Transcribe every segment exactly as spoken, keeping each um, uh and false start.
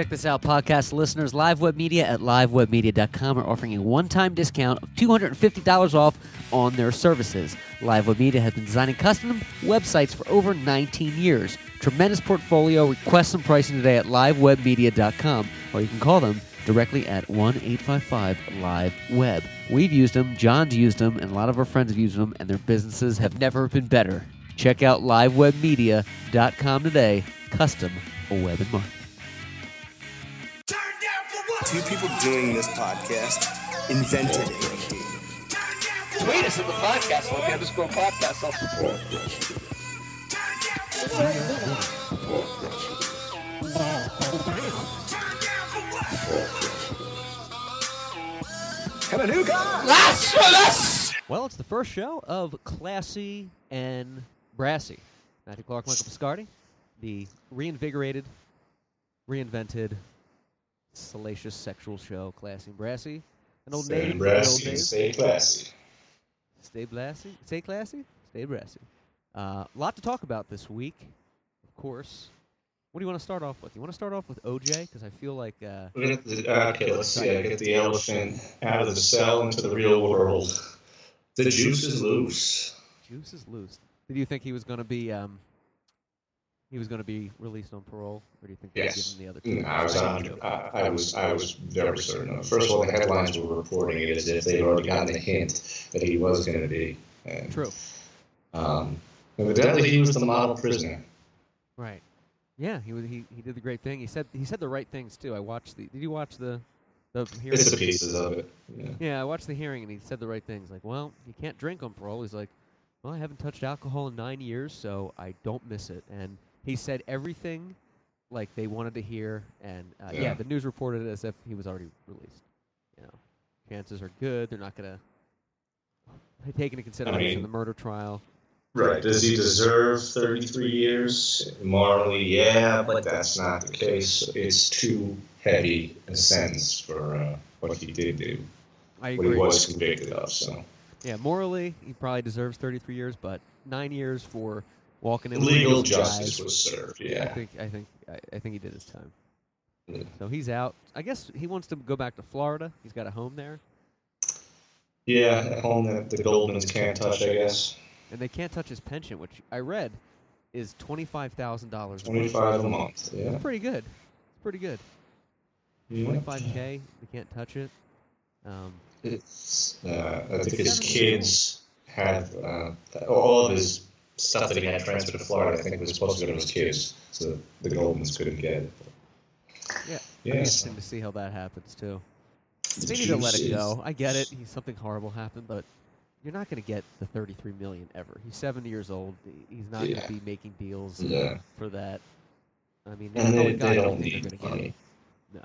Check this out, podcast listeners. Live Web Media at live web media dot com are offering a one-time discount of two hundred fifty dollars off on their services. Live Web Media has been designing custom websites for over nineteen years. Tremendous portfolio. Request some pricing today at live web media dot com, or you can call them directly at one eight five five live web. We've used them, John's used them, and a lot of our friends have used them, and their businesses have never been better. Check out live web media dot com today. Custom web and marketing. Two people doing this podcast invented it. Tweet us at the podcast. Look at the score podcast. I'll support this. Well, it's the first show of Classy and Brassy. Matthew Clark, Michael Biscardi, the reinvigorated, reinvented, salacious sexual show, Classy and Brassy. An old name for the old days. Stay classy. Stay classy. Stay classy. Stay brassy. A uh, lot to talk about this week, of course. What do you want to start off with? You want to start off with O J? Because I feel like... Uh, the, okay, let's see. I get the elephant out of the cell into the real world. The juice is loose. Juice is loose. Did you think he was going to be... Um, He was going to be released on parole, or do you think they yes. Give him the other two? No, I was, on, I, I was, I was very certain of it. First of all, the headlines were reporting it as if they'd already gotten a hint that he was going to be. And, True. Um, evidently, he was the model prisoner. Right. Yeah, he was. He, he did the great thing. He said he said the right things too. I watched the. Did you watch the? The hearing? It's the pieces of it. Yeah. yeah, I watched the hearing, and he said the right things. Like, well, you can't drink on parole. He's like, well, I haven't touched alcohol in nine years, so I don't miss it. And he said everything like they wanted to hear, and uh, yeah. yeah, the news reported it as if he was already released. You know, chances are good they're not going to take into consideration I mean, the murder trial. Right. Does he deserve thirty-three years? Morally, yeah, but that's not the case. It's too heavy a sentence for uh, what he did do, I agree. What he was convicted of. So yeah, morally, he probably deserves thirty-three years, but nine years for... Walking in legal, legal justice drive. Was served. Yeah, I think I think I, I think he did his time. Yeah. So he's out. I guess he wants to go back to Florida. He's got a home there. Yeah, a home that the Goldmans can't touch, I guess. And they can't touch his pension, which I read is twenty-five thousand dollars. Twenty-five a month. Yeah, that's pretty good. It's pretty good. Twenty-five yeah. k. They can't touch it. Um, it's. Uh, I think his kids have uh, all of his. Stuff that he had transferred to Florida, I think it was supposed to go to his kids, so the Goldmans couldn't get it. Yeah, yeah. Interesting to see how that happens, too. They need to let it go. I get it. Something horrible happened, but you're not going to get the thirty-three million dollars ever. He's seventy years old. He's not yeah. going to be making deals yeah. for that. I mean, they, they, they don't need money. No.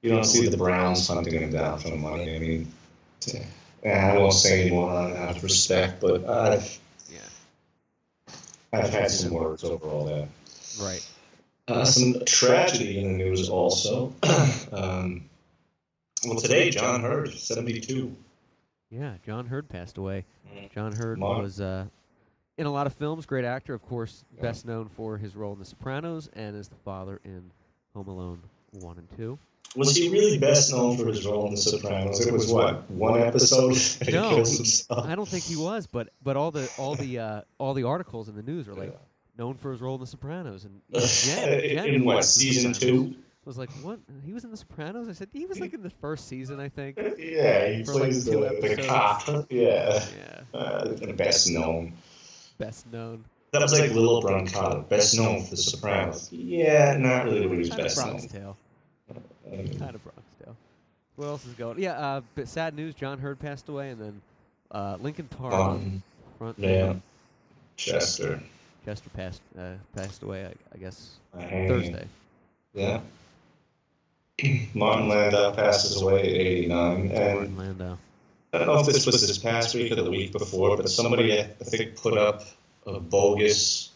You don't see the Browns hunting him down for the money. I mean, I won't say anymore out of respect, but I've I've had some words over all that. Right. Uh, some tragedy in the news also. um, well, today, John Hurt, seventy-two. Yeah, John Hurt passed away. John Hurt Martin. was uh, in a lot of films, great actor, of course, yeah. best known for his role in The Sopranos and as the father in Home Alone one and two. Was he really best known for his role in The Sopranos? It was what, one episode? And no, he kills himself? I don't think he was. But but all the all the uh, all the articles in the news are like yeah. known for his role in The Sopranos. And Jen, Jen in what season two? Was like what? He was in The Sopranos? I said he was like in the first season, I think. Yeah, he for plays like the, the cop. Yeah, yeah. Uh, the best known. Best known. That was like Lillo Brancato, best known for The Sopranos. Yeah, not really what he was best known. Tale. Um, kind of Bronx, though. What else is going on? Yeah, uh, but sad news. John Hurd passed away, and then uh, Linkin Park. Um, front yeah. Chester. Chester passed uh, passed away, I, I guess, um, Thursday. Yeah. Martin Landau passes away at eighty-nine. And Martin Landau. I don't know if this was this past week or the week before, but somebody, I think, put up a bogus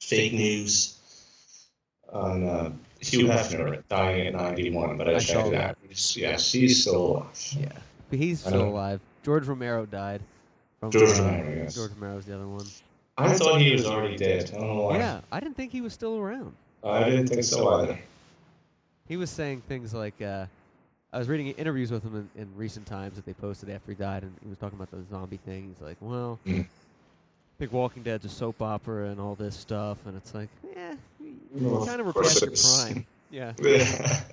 fake news on... Uh, Hugh Hefner dying at ninety-one, but I, I checked that. Yes, he's still alive. Yeah, but he's still alive. George Romero died. From George Romero, yes. George Romero's the other one. I, I thought, thought he was already dead. dead. I don't know why. Yeah, I didn't think he was still around. I didn't think so either. he was saying things like, uh, I was reading interviews with him in, in recent times that they posted after he died, and he was talking about the zombie thing. He's like, well, I think Walking Dead's a soap opera and all this stuff, and it's like, eh, well, you kind of were past your prime. Yeah. yeah.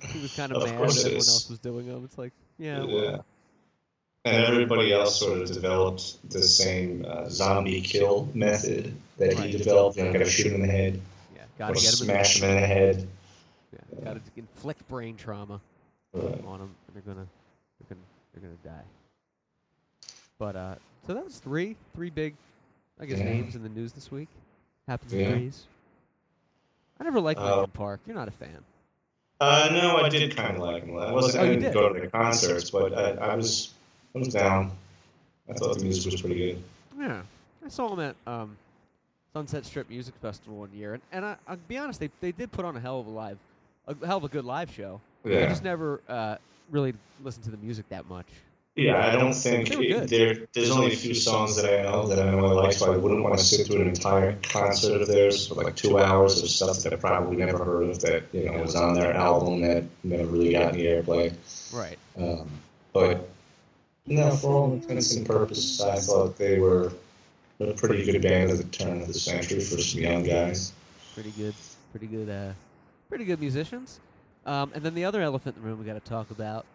He was kind of, of mad that everyone else was doing them. It's like, yeah. yeah. Well, and everybody else sort of developed the same uh, zombie kill method that right. he developed. You know, gotta shoot him in the head. Yeah, gotta or get him smash him in the head. Yeah, yeah. Gotta inflict brain trauma right. on them. They're gonna, they're gonna, they're gonna die. But uh, so that was three, three big, I guess, yeah. names in the news this week. Happens in yeah. threes. I never liked Linkin uh, Park. You're not a fan. Uh, no, I did kind of like him. I wasn't. Oh, I didn't did. go to the concerts, but I, I was. I was down. I thought the music was pretty good. Yeah. I saw them at um, Sunset Strip Music Festival one year. And, and I, I'll be honest, they they did put on a hell of a live, a hell of a good live show. Yeah. I just never uh, really listened to the music that much. Yeah, I don't think it, there, there's only a few songs that I know that I know I like, so I wouldn't want to sit through an entire concert of theirs for like two hours of stuff that I probably never heard of that, you know, was on their album that never really got any airplay. Right. Um, but... No, for all intents and purposes, I thought they were a pretty good band at the turn of the century for some young guys. Pretty good, pretty good, uh, pretty good musicians. Um, and then the other elephant in the room we got to talk about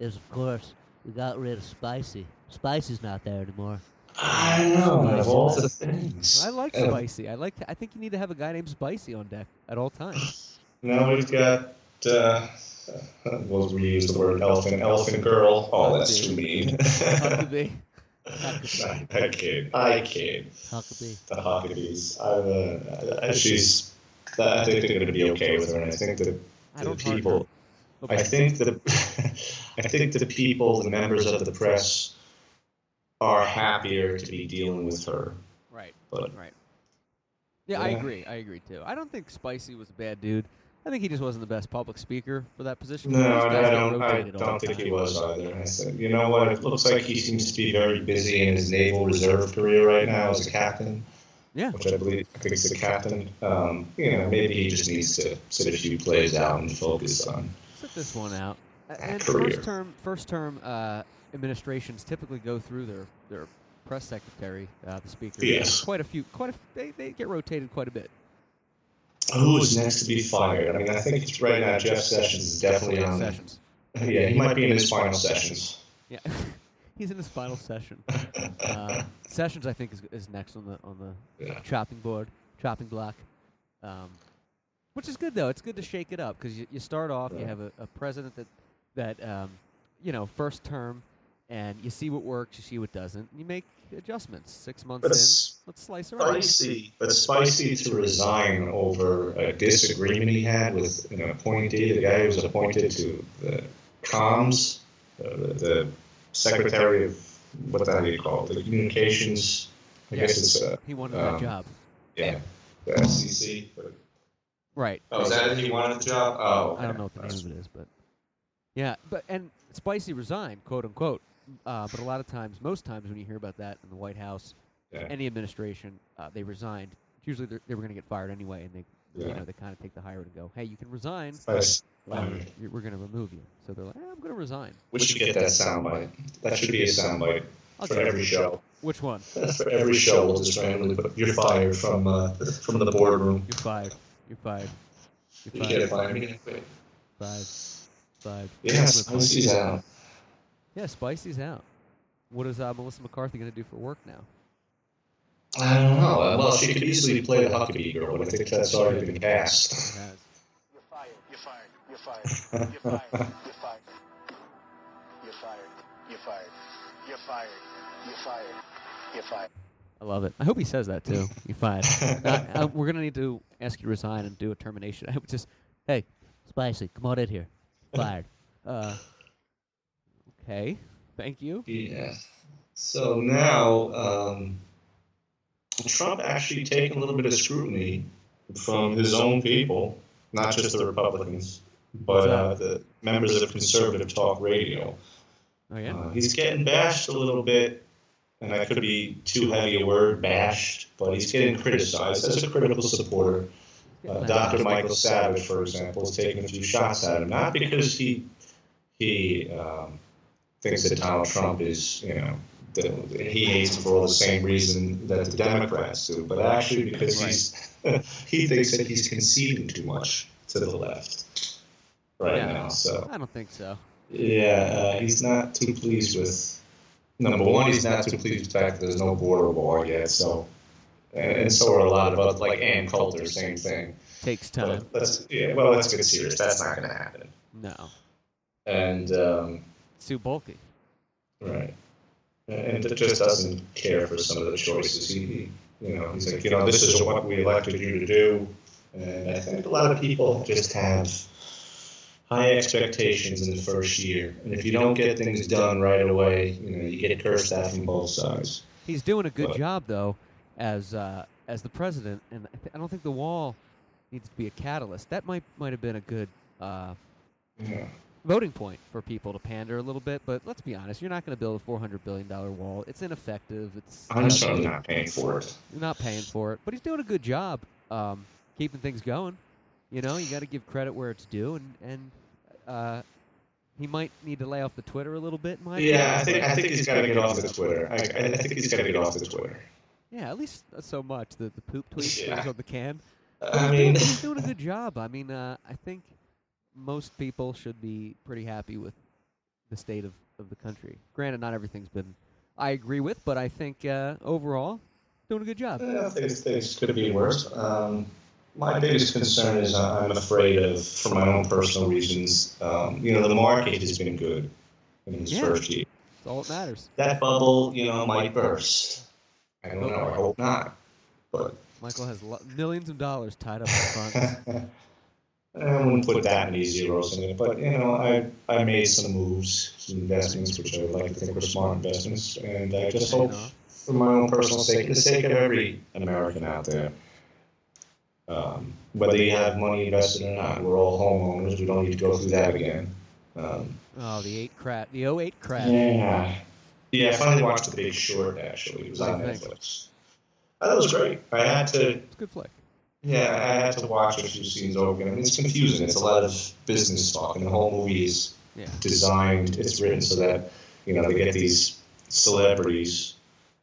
is, of course, we got rid of Spicy. Spicy's not there anymore. I know, Spicy. Of all the things. I like um, Spicy. I like. I think you need to have a guy named Spicy on deck at all times. Now we've got. Uh, We'll reuse the word elephant, elephant girl. Oh, that's too mean. Huckabee. Huckabee. I kid. I kid. Huckabee. The Huckabees. I, uh, she's. I think they're going to be okay with her, and I think that the people. Okay. I think the. I think the people, the members of the press, are happier to be dealing with her. Right. But, right. Yeah, yeah, I agree. I agree too. I don't think Spicy was a bad dude. I think he just wasn't the best public speaker for that position. No, no I don't, I don't think he was either. I said, you know what? It looks like he seems to be very busy in his Naval Reserve career right now as a captain. Yeah. Which I believe I think is a captain. Um, you know, maybe he just needs to sit a few plays out and focus on. Sit this one out. And career. First term, first term uh, administrations typically go through their, their press secretary, uh, the speaker. Yes. Quite a few. Quite a. They they get rotated quite a bit. Who's next to be fired? I mean, I think it's right now Jeff Sessions is definitely on. Sessions. Yeah, he might be in his final sessions. Yeah, he's in his final session. Uh, Sessions, I think, is is next on the on the yeah. chopping board, chopping block. Um, which is good though. It's good to shake it up because you, you start off, yeah. you have a, a president that that um, you know, first term, and you see what works, you see what doesn't, and you make adjustments. Six months but in, let's slice around. Spicy, but Spicy to resign over a disagreement he had with an appointee, the guy who was appointed to the comms, uh, the secretary of, what the hell do you call it, the communications, I yes. guess it's... Uh, he wanted um, that job. Yeah, the S E C. But... Right. Oh, is that if he wanted the job? Oh, okay. I don't know what the name of it is, but... Yeah, but and Spicy resigned, quote-unquote. Uh, but a lot of times, most times when you hear about that in the White House, yeah. any administration, uh, they resigned. Usually they were going to get fired anyway, and they yeah. you know, they kind of take the high road and go, hey, you can resign, but um, we're going to remove you. So they're like, eh, I'm going to resign. We should get that soundbite. That should be a soundbite for every show. Which one? For every show, we'll just randomly put, you're fired from uh, from the boardroom. You're fired. You're fired. You're fired. You get fired. You're fired. Fired. Fired. Yeah, Spicy's out. Yeah, Spicy's out. What is uh, Melissa McCarthy going to do for work now? I don't know. Uh, well, she could easily play the Huckabee girl, but I think that's already been cast. You're fired. You're fired. You're fired. You're fired. You're fired. You're fired. You're fired. You're fired. You're fired. You're fired. I love it. I hope he says that too. You're fired. uh, uh, we're going to need to ask you to resign and do a termination. I hope just, hey, Spicy, come on in here. Fired. Uh, okay. Thank you. Yeah. So now, um, Trump actually taking a little bit of scrutiny from his own people, not just the Republicans, but uh, the members of conservative talk radio. Oh, yeah. Uh, he's getting bashed a little bit, and that could be too heavy a word, bashed, but he's getting criticized as a critical supporter Uh, Doctor Michael Savage, for example, has taken a few shots at him, not because he he um, thinks that Donald Trump is, you know, the, he hates him for all the same reason that the Democrats do, but actually because he's he thinks that he's conceding too much to the left right yeah, now. So I don't think so. Yeah, uh, he's not too pleased with number one. He's not too pleased with the fact that there's no border wall yet. So. And so are a lot of other, like Ann Coulter, same thing. Takes time. But let's, yeah, well, let's get serious. That's not going to happen. No. And um, it's too bulky. Right. And it just doesn't care for some of the choices. He, you know, he's like, you know, this is what we elected you to do. And I think a lot of people just have high expectations in the first year. And if you don't get things done right away, you know, you get cursed at from both sides. He's doing a good but, job, though. As uh, as the president, and I, th- I don't think the wall needs to be a catalyst. That might might have been a good uh, yeah. voting point for people to pander a little bit. But let's be honest, you're not going to build a four hundred billion dollars wall. It's ineffective. It's I'm sure I'm not paying for it. You're not paying for it, but he's doing a good job um, keeping things going. You know, you got to give credit where it's due, and and uh, he might need to lay off the Twitter a little bit. In my yeah, opinion. I think I think he's, he's got to get, get off the Twitter. Twitter. I, I, I think, think he's, he's got to get, get off the Twitter. Twitter. Yeah, at least so much. The the poop tweets yeah. on the can. But I mean, he's doing a good job. I mean, uh, I think most people should be pretty happy with the state of, of the country. Granted, not everything's been I agree with, but I think uh, overall, doing a good job. Yeah, things things could be worse. Um, my biggest concern is I'm afraid of, for my own personal reasons. Um, you know, the market has been good in this yeah. first year. That's all that matters. That bubble, you know, might burst. I don't know. I hope not. But Michael has lo- millions of dollars tied up in funds. I wouldn't put that many zeros in it, but you know, I I made some moves, some investments, which I would like to think were smart investments, and I just hope, for my own personal sake, the sake of every American out there, um, whether you have money invested or not, we're all homeowners. We don't need to go through that again. Um, oh, the eight crap, the oh eight crap. Yeah. Yeah, I finally watched The Big Short, actually. It was on Netflix. I thought it was great. I had to... It's a good flick. Yeah, I had to watch a few scenes over again. I mean, it's confusing. It's a lot of business talk, and the whole movie is yeah. designed, it's written so that, you know, they get these celebrities,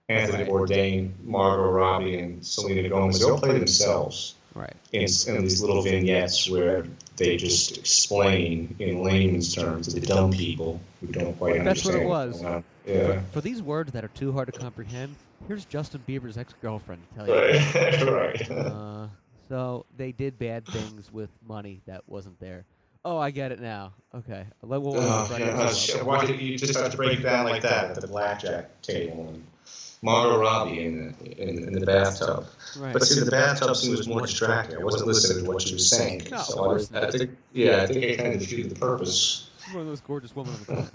Anthony Bourdain, Margot Robbie, and Selena Gomez, they all play themselves. Right. In, in these little vignettes where they just explain in layman's terms to the dumb people who don't quite That's understand. That's what it was. Yeah. For, for these words that are too hard to comprehend, here's Justin Bieber's ex-girlfriend to tell you. Right. right. Uh, so they did bad things with money that wasn't there. Oh, I get it now. Okay. What, what oh, it yeah, sure. Why did you just have to break it down like that at the blackjack table? And Margot Robbie in the, in, in the bathtub. Right. But see, the bathtub scene was more distracting. I wasn't listening to what she was saying. No, so of course I, not. I think, yeah, I think I kind of defeated the purpose. She's one of those gorgeous women on the planet.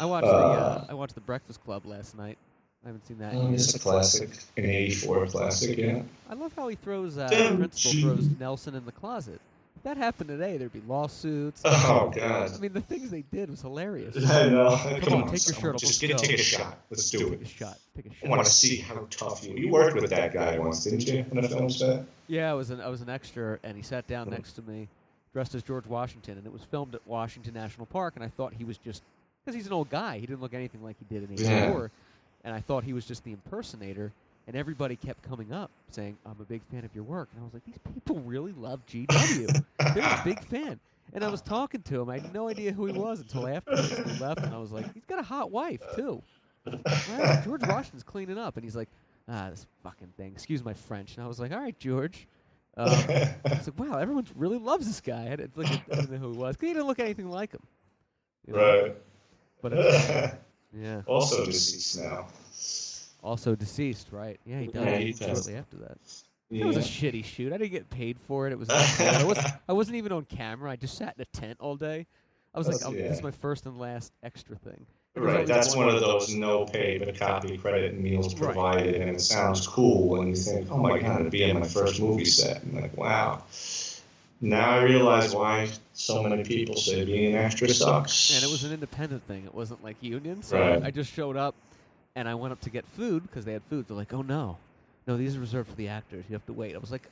I watched uh, the uh, I watched The Breakfast Club last night. I haven't seen that. Um, it's a classic, an eighty-four classic, yeah. I love how he throws uh, the principal throws Nelson in the closet. If that happened today, there'd be lawsuits. Oh God! I mean, the things they did was hilarious. I know. Come, Come on, on, take your shirt off. Just get, take a shot. Let's do take it. Take a shot. Take a shot. I want to see how tough you. You worked with that guy once, didn't you? On a film set. Yeah, I was an I was an extra, and he sat down next to me, dressed as George Washington, and it was filmed at Washington National Park, and I thought he was just. Because he's an old guy. He didn't look anything like he did in eighty-four. Yeah. And I thought he was just the impersonator. And everybody kept coming up saying, I'm a big fan of your work. And I was like, these people really love G W. They're a big fan. And I was talking to him. I had no idea who he was until afterwards. He left, and I was like, he's got a hot wife, too. Right, George Washington's cleaning up. And he's like, ah, this fucking thing. Excuse my French. And I was like, all right, George. Um, I was like, wow, everyone really loves this guy. I didn't, I didn't know who he was. Because he didn't look anything like him. You know? Right. But uh, yeah. Also deceased now. Also deceased, right? Yeah, he died yeah, he shortly after that. Yeah. It was a shitty shoot. I didn't get paid for it. It was. I wasn't. I wasn't even on camera. I just sat in a tent all day. I was that's, like, oh, yeah. "This is my first and last extra thing." Right. That's one, one of those no pay but copy credit and meals provided, right. And it sounds cool, and you think, "Oh my God, to be in my first movie set." And like, wow. Now I realize why so many people say being an actor sucks. And it was an independent thing. It wasn't like union. So right. I just showed up, and I went up to get food because they had food. They're like, oh, no. No, these are reserved for the actors. You have to wait. I was like,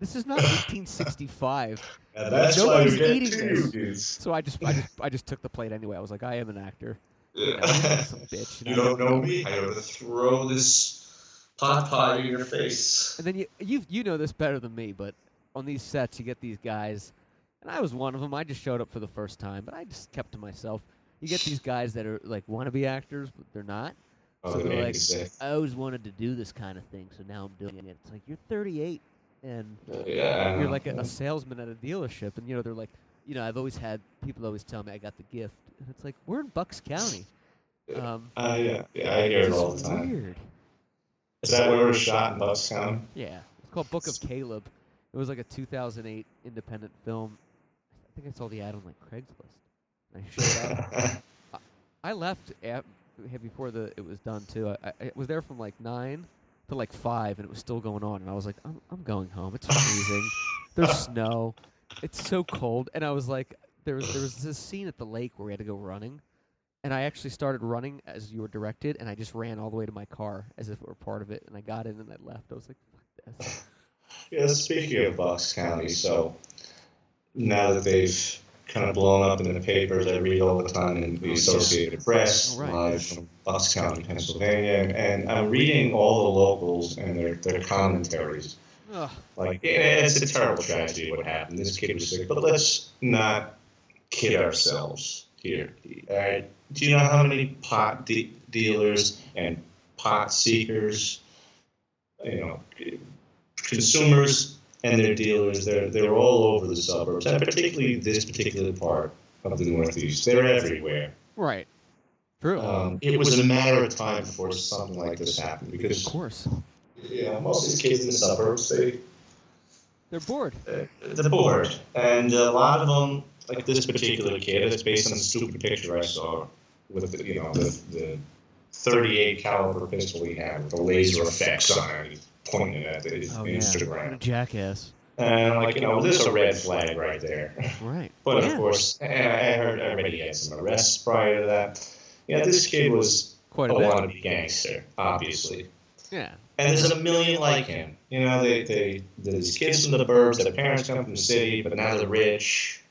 This is not eighteen sixty-five. Yeah, that's no why we get eating this. So I just, I just, I just took the plate anyway. I was like, I am an actor. Yeah. You know, some bitch. You, you know, don't know me. I'm gonna throw this pot pie in your face. And then you, you, you know this better than me, but on these sets, you get these guys, and I was one of them. I just showed up for the first time, but I just kept to myself. You get these guys that are like wannabe actors, but they're not. Oh, so they're like, I always wanted to do this kind of thing, so now I'm doing it. It's like, you're thirty-eight, and yeah, you're like a, a salesman at a dealership, and you know they're like, you know, I've always had people always tell me I got the gift, and it's like, we're in Bucks County. Um, uh, yeah, yeah, I hear it all the time. Weird. Is that where we're shot in Bucks County? Yeah, it's called Book of Caleb. It was like a two thousand eight independent film. I think I saw the ad on like Craigslist. I showed up. I, I left at, before the it was done too. I, I was there from like nine to like five, and it was still going on. And I was like, I'm I'm going home. It's freezing. There's snow. It's so cold. And I was like, there was there was this scene at the lake where we had to go running, and I actually started running as you were directed, and I just ran all the way to my car as if it were part of it. And I got in and I left. I was like, fuck this. Yeah, speaking of Bucks County, so now that they've kind of blown up in the papers, I read all the time in the Associated Press, right, live from Bucks County, Pennsylvania, and I'm reading all the locals and their, their commentaries. Ugh. Like, yeah, it's a terrible tragedy what happened. This kid was sick, but let's not kid ourselves here. All right. Do you know how many pot de- dealers and pot seekers, you know, consumers and their dealers, they're, they're all over the suburbs, and particularly this particular part of the Northeast. They're everywhere. Right. True. Um, it was a matter of time before something like this happened, because, of course, you know, most of these kids in the suburbs, they, they're bored. They're, they're bored. And a lot of them, like this particular kid, it's based on a stupid picture I saw with the, you know, the, the thirty-eight caliber pistol he had with the laser effects on it, pointing at his oh, Instagram. Yeah. Jackass. And I'm like, you know, there's a red flag right there. Right. But yeah, of course, I heard everybody had some arrests prior to that. Yeah, this kid was quite a, a wannabe gangster, obviously. Yeah. And there's a million like him. You know, they, they there's kids from the burbs, their parents come from the city, but now they're rich,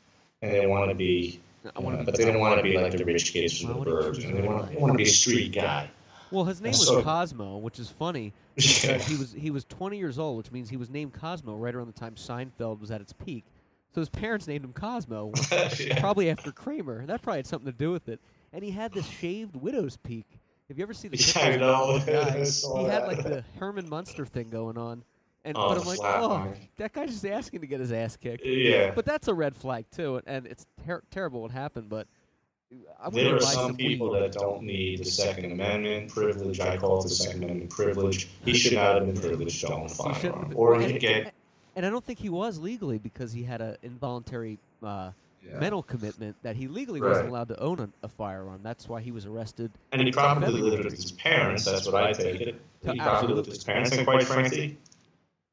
and they want to be, I want uh, to be but they don't want to be like the rich kids from the burbs. And they want to, they want to be a street guy. Well, his name was so, Cosmo, which is funny. Yeah. He was he was twenty years old, which means he was named Cosmo right around the time Seinfeld was at its peak. So his parents named him Cosmo, yeah, probably after Kramer, and that probably had something to do with it. And he had this shaved widow's peak. Have you ever seen the pictures yeah, I know. of that guy? He had like the Herman Munster thing going on. And oh, but I'm like, oh, that guy's just asking to get his ass kicked. Yeah. But that's a red flag too, and it's ter- terrible what happened, but there are some, some people weed. that don't need the Second Amendment privilege. I call it the Second Amendment privilege. He should not have been privileged to own a firearm. Or and, he get... and I don't think he was legally, because he had an involuntary uh, yeah. mental commitment that he legally right. wasn't allowed to own a, a firearm. That's why he was arrested. And he probably lived with, lived with his parents. That's what I take it. He probably lived with his parents. And quite frankly,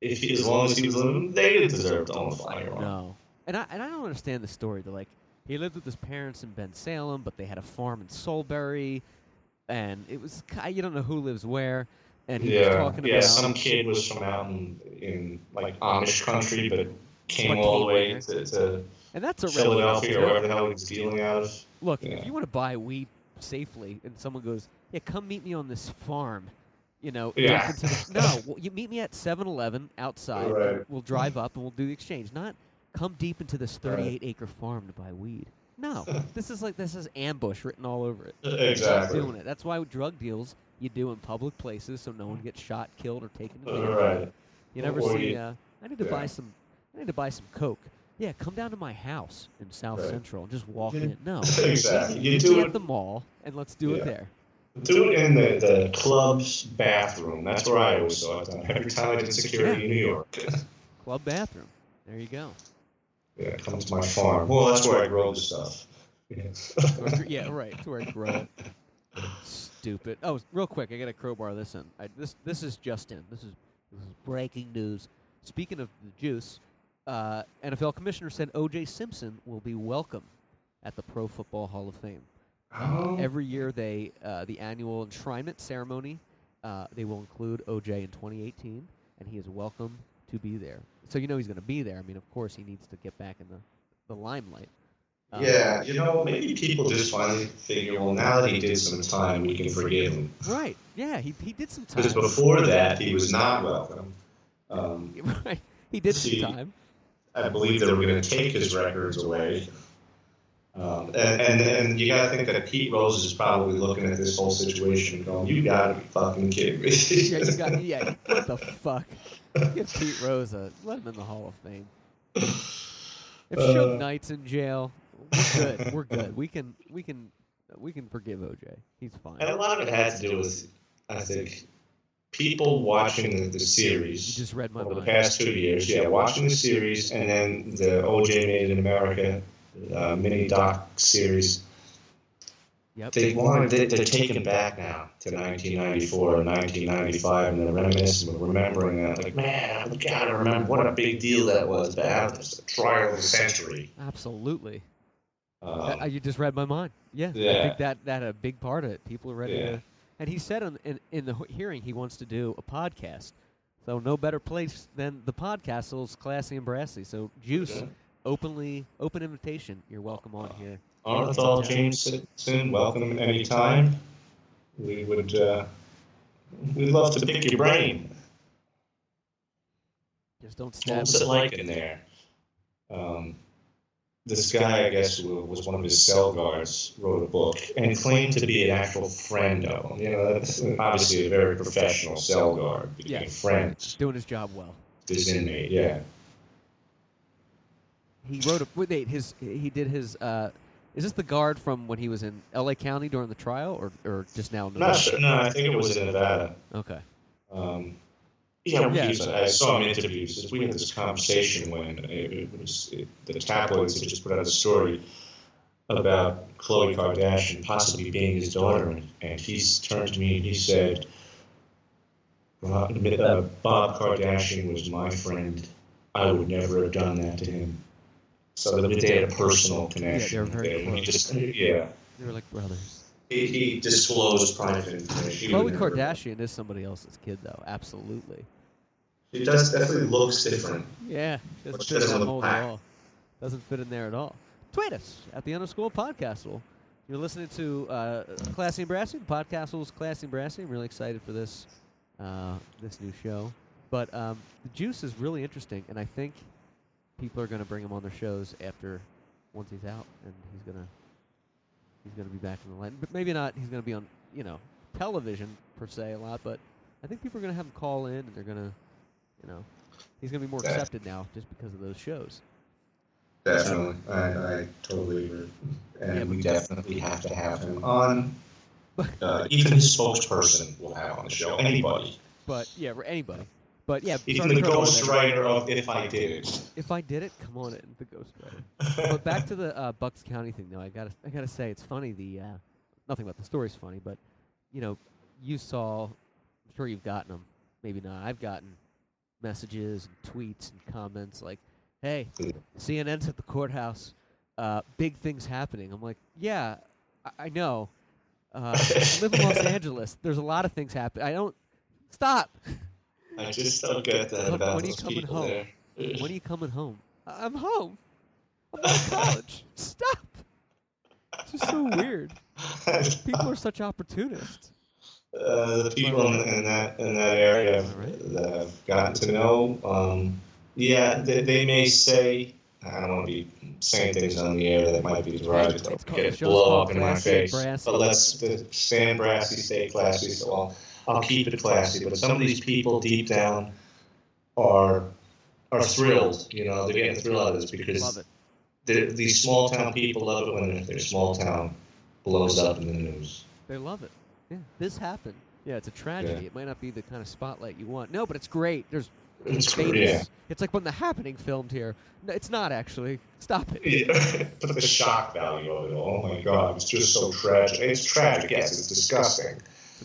if he, as long as he was living, they didn't deserve to own a firearm. No. And I, and I don't understand the story. They're like, he lived with his parents in Bensalem, but they had a farm in Solbury, and it was, you don't know who lives where, and he yeah. was talking yeah, about... Yeah, some kid was from out in, in like, Amish country, but came like all the way there. to, to and that's a Philadelphia or wherever the hell he was dealing out of. Look, yeah. if you want to buy weed safely, and someone goes, yeah, come meet me on this farm, you know... Yeah. The, no, well, you meet me at seven eleven outside, right. we'll drive up, and we'll do the exchange, not... Come deep into this thirty-eight acre farm to buy weed. No, this is like this is ambush written all over it. Exactly. Doing it. That's why drug deals you do in public places so no one gets shot, killed, or taken advantage of. Right. You never or see. You, uh, I need to yeah. buy some. I need to buy some coke. Yeah, come down to my house in South right. Central and just walk you, in. No, exactly. You, you, you do, do it at the mall, and let's do yeah. it there. Do it in the, the club's bathroom. That's where I always saw it. Every time I did security yeah. in New York. Club bathroom. There you go. Yeah, come to my farm. Well, that's where I grow the stuff. Yeah, yeah right. That's where I grow it. Stupid. Oh, real quick, I got to crowbar this in. I, this this is just in. This is, this is breaking news. Speaking of the juice, uh, N F L commissioner said O J. Simpson will be welcome at the Pro Football Hall of Fame. Oh. Uh, every year, they uh, the annual enshrinement ceremony, uh, they will include O J in twenty eighteen, and he is welcome to be there. So you know he's going to be there. I mean, of course, he needs to get back in the, the limelight. Um, yeah, you know, maybe people just finally figure, well, now that he did some time, we can forgive him. Right, yeah, he he did some time. Because before that, he was not welcome. Um, right, he did see, some time. I believe they were going to take his records away. Um, and, and, and you got to think that Pete Rose is probably looking at this whole situation going, you got to be fucking kidding me. yeah, you got, yeah, what the fuck? Give Pete Rose a, let him in the Hall of Fame. If uh, Suge Knight's in jail, we're good. We're good. We can we can we can forgive O J. He's fine. And a lot of it has to do with, I think, people watching the, the series. You just read my over mind. The past two years, yeah, watching the series, and then the O J Made in America uh, mini doc series. Yep. They wanted, they, they're taken back now to nineteen ninety-four and nineteen ninety-five, and they're reminiscing, remembering that. Like, man, I gotta remember what a big deal that was. But that was the trial of the century. Absolutely. Um, that, you just read my mind. Yeah, yeah. I think that, that a big part of it. People are ready yeah. to. And he said in, in in the hearing he wants to do a podcast. So no better place than the podcast. So it's Classy and Brassy. So Juice, yeah. openly open invitation. You're welcome on uh, here. Arnthal Jameson, welcome anytime. We would uh, we'd love to pick your brain. Just don't stab. What's it like in there? Um. This guy, I guess, who was one of his cell guards, wrote a book and claimed to be an actual friendo. You know, that's obviously a very professional cell guard. Became yes. friends. Doing his job well. This inmate, yeah. He wrote a... Wait, his, he did his... Uh, is this the guard from when he was in L A County during the trial or, or just now in Nevada? Not sure. No, I think it was in Nevada. Okay. Um... Yeah, yeah. Was, I saw him in interviews. We had this conversation when it, it was, it, the tabloids had just put out a story about Khloe Kardashian possibly being his daughter, and, and he turned to me and he said, Bob, uh, Bob Kardashian was my friend. I would never have done that to him. So they had a personal connection. Yeah, they were very close. Just, yeah. They were like brothers. He, he disclosed private information. Khloe Kardashian is somebody else's kid, though. Absolutely. She does definitely looks different. Yeah, she doesn't, she fit doesn't in look at all. Doesn't fit in there at all. Tweet us at the Underscore Podcastle. You're listening to uh, Classy and Brassy. The Podcastle's Classy and Brassy. I'm really excited for this uh, this new show. But um, the Juice is really interesting, and I think people are going to bring him on their shows after once he's out, and he's going to. He's going to be back in the line. But maybe not. He's going to be on, you know, television, per se, a lot. But I think people are going to have him call in, and they're going to, you know, he's going to be more accepted now just because of those shows. Definitely. So, I, I totally agree. And yeah, we definitely have to have him on. Uh, even his spokesperson will have on the show. Anybody. But, yeah, anybody. But, yeah. Even the ghostwriter of If I Did It. If I Did It? Come on in, the ghostwriter. But back to the uh, Bucks County thing, though. I gotta, I gotta say, it's funny. The uh, nothing about the story's funny, but, you know, you saw, I'm sure you've gotten them. Maybe not. I've gotten messages and tweets and comments like, hey, C N N's at the courthouse. Uh, big things happening. I'm like, yeah, I, I know. Uh, I live in Los Angeles. There's a lot of things happening. I don't... Stop! I just don't get that about when are you those coming people home? There. When are you coming home? I'm home. I'm out of college. Stop. It's just so weird. People are such opportunists. Uh, the people in, in that in that area that I've gotten to know, um, yeah, they, they may say, I don't want to be saying things on the air that might be derogatory. Get blow up in my face. Brassy. But let's stand brassy, stay classy, so all. I'll keep it classy, but some of these people deep down are are thrilled. You know, they're getting a thrill out of this because these small town people love it when their small town blows up in the news. They love it. Yeah, this happened. Yeah, it's a tragedy. Yeah. It might not be the kind of spotlight you want. No, but it's great. There's it's great. Yeah. It's like when The Happening filmed here. No, it's not actually. Stop it. Yeah. But the shock value of it. Oh my God, it's just so tragic. It's tragic. Yes, it's disgusting.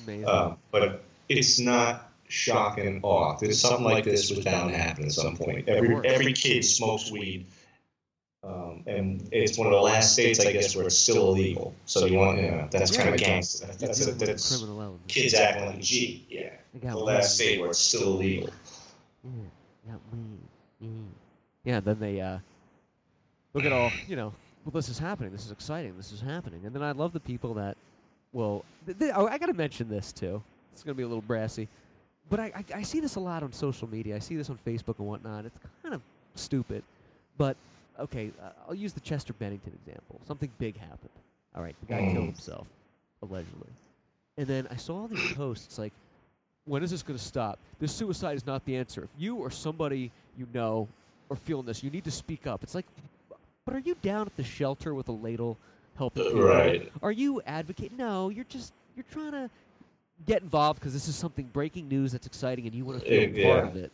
Amazing. Uh, but it's not shock and awe. There's something like this was bound to happen at some point. Every every kid smokes weed, um, and it's one of the last states, I guess, where it's still illegal. So you want, you know, that's yeah, kind of gangster. That's, that's, that's, that's criminal element. Kids acting like, gee, yeah, the last state where it's still illegal. Yeah, Yeah, and then they uh, look at all, you know, well, this is happening. This is exciting. This is happening. And then I love the people that will, th- th- oh, I got to mention this, too. It's going to be a little brassy. But I, I, I see this a lot on social media. I see this on Facebook and whatnot. It's kind of stupid. But, okay, uh, I'll use the Chester Bennington example. Something big happened. All right, the guy mm. killed himself, allegedly. And then I saw all these posts like, when is this going to stop? This suicide is not the answer. If you or somebody you know are feeling this, you need to speak up. It's like, but are you down at the shelter with a ladle helping people? Right. Are you advocating? No, you're just, you're trying to get involved because this is something breaking news that's exciting and you want to feel yeah. part of it.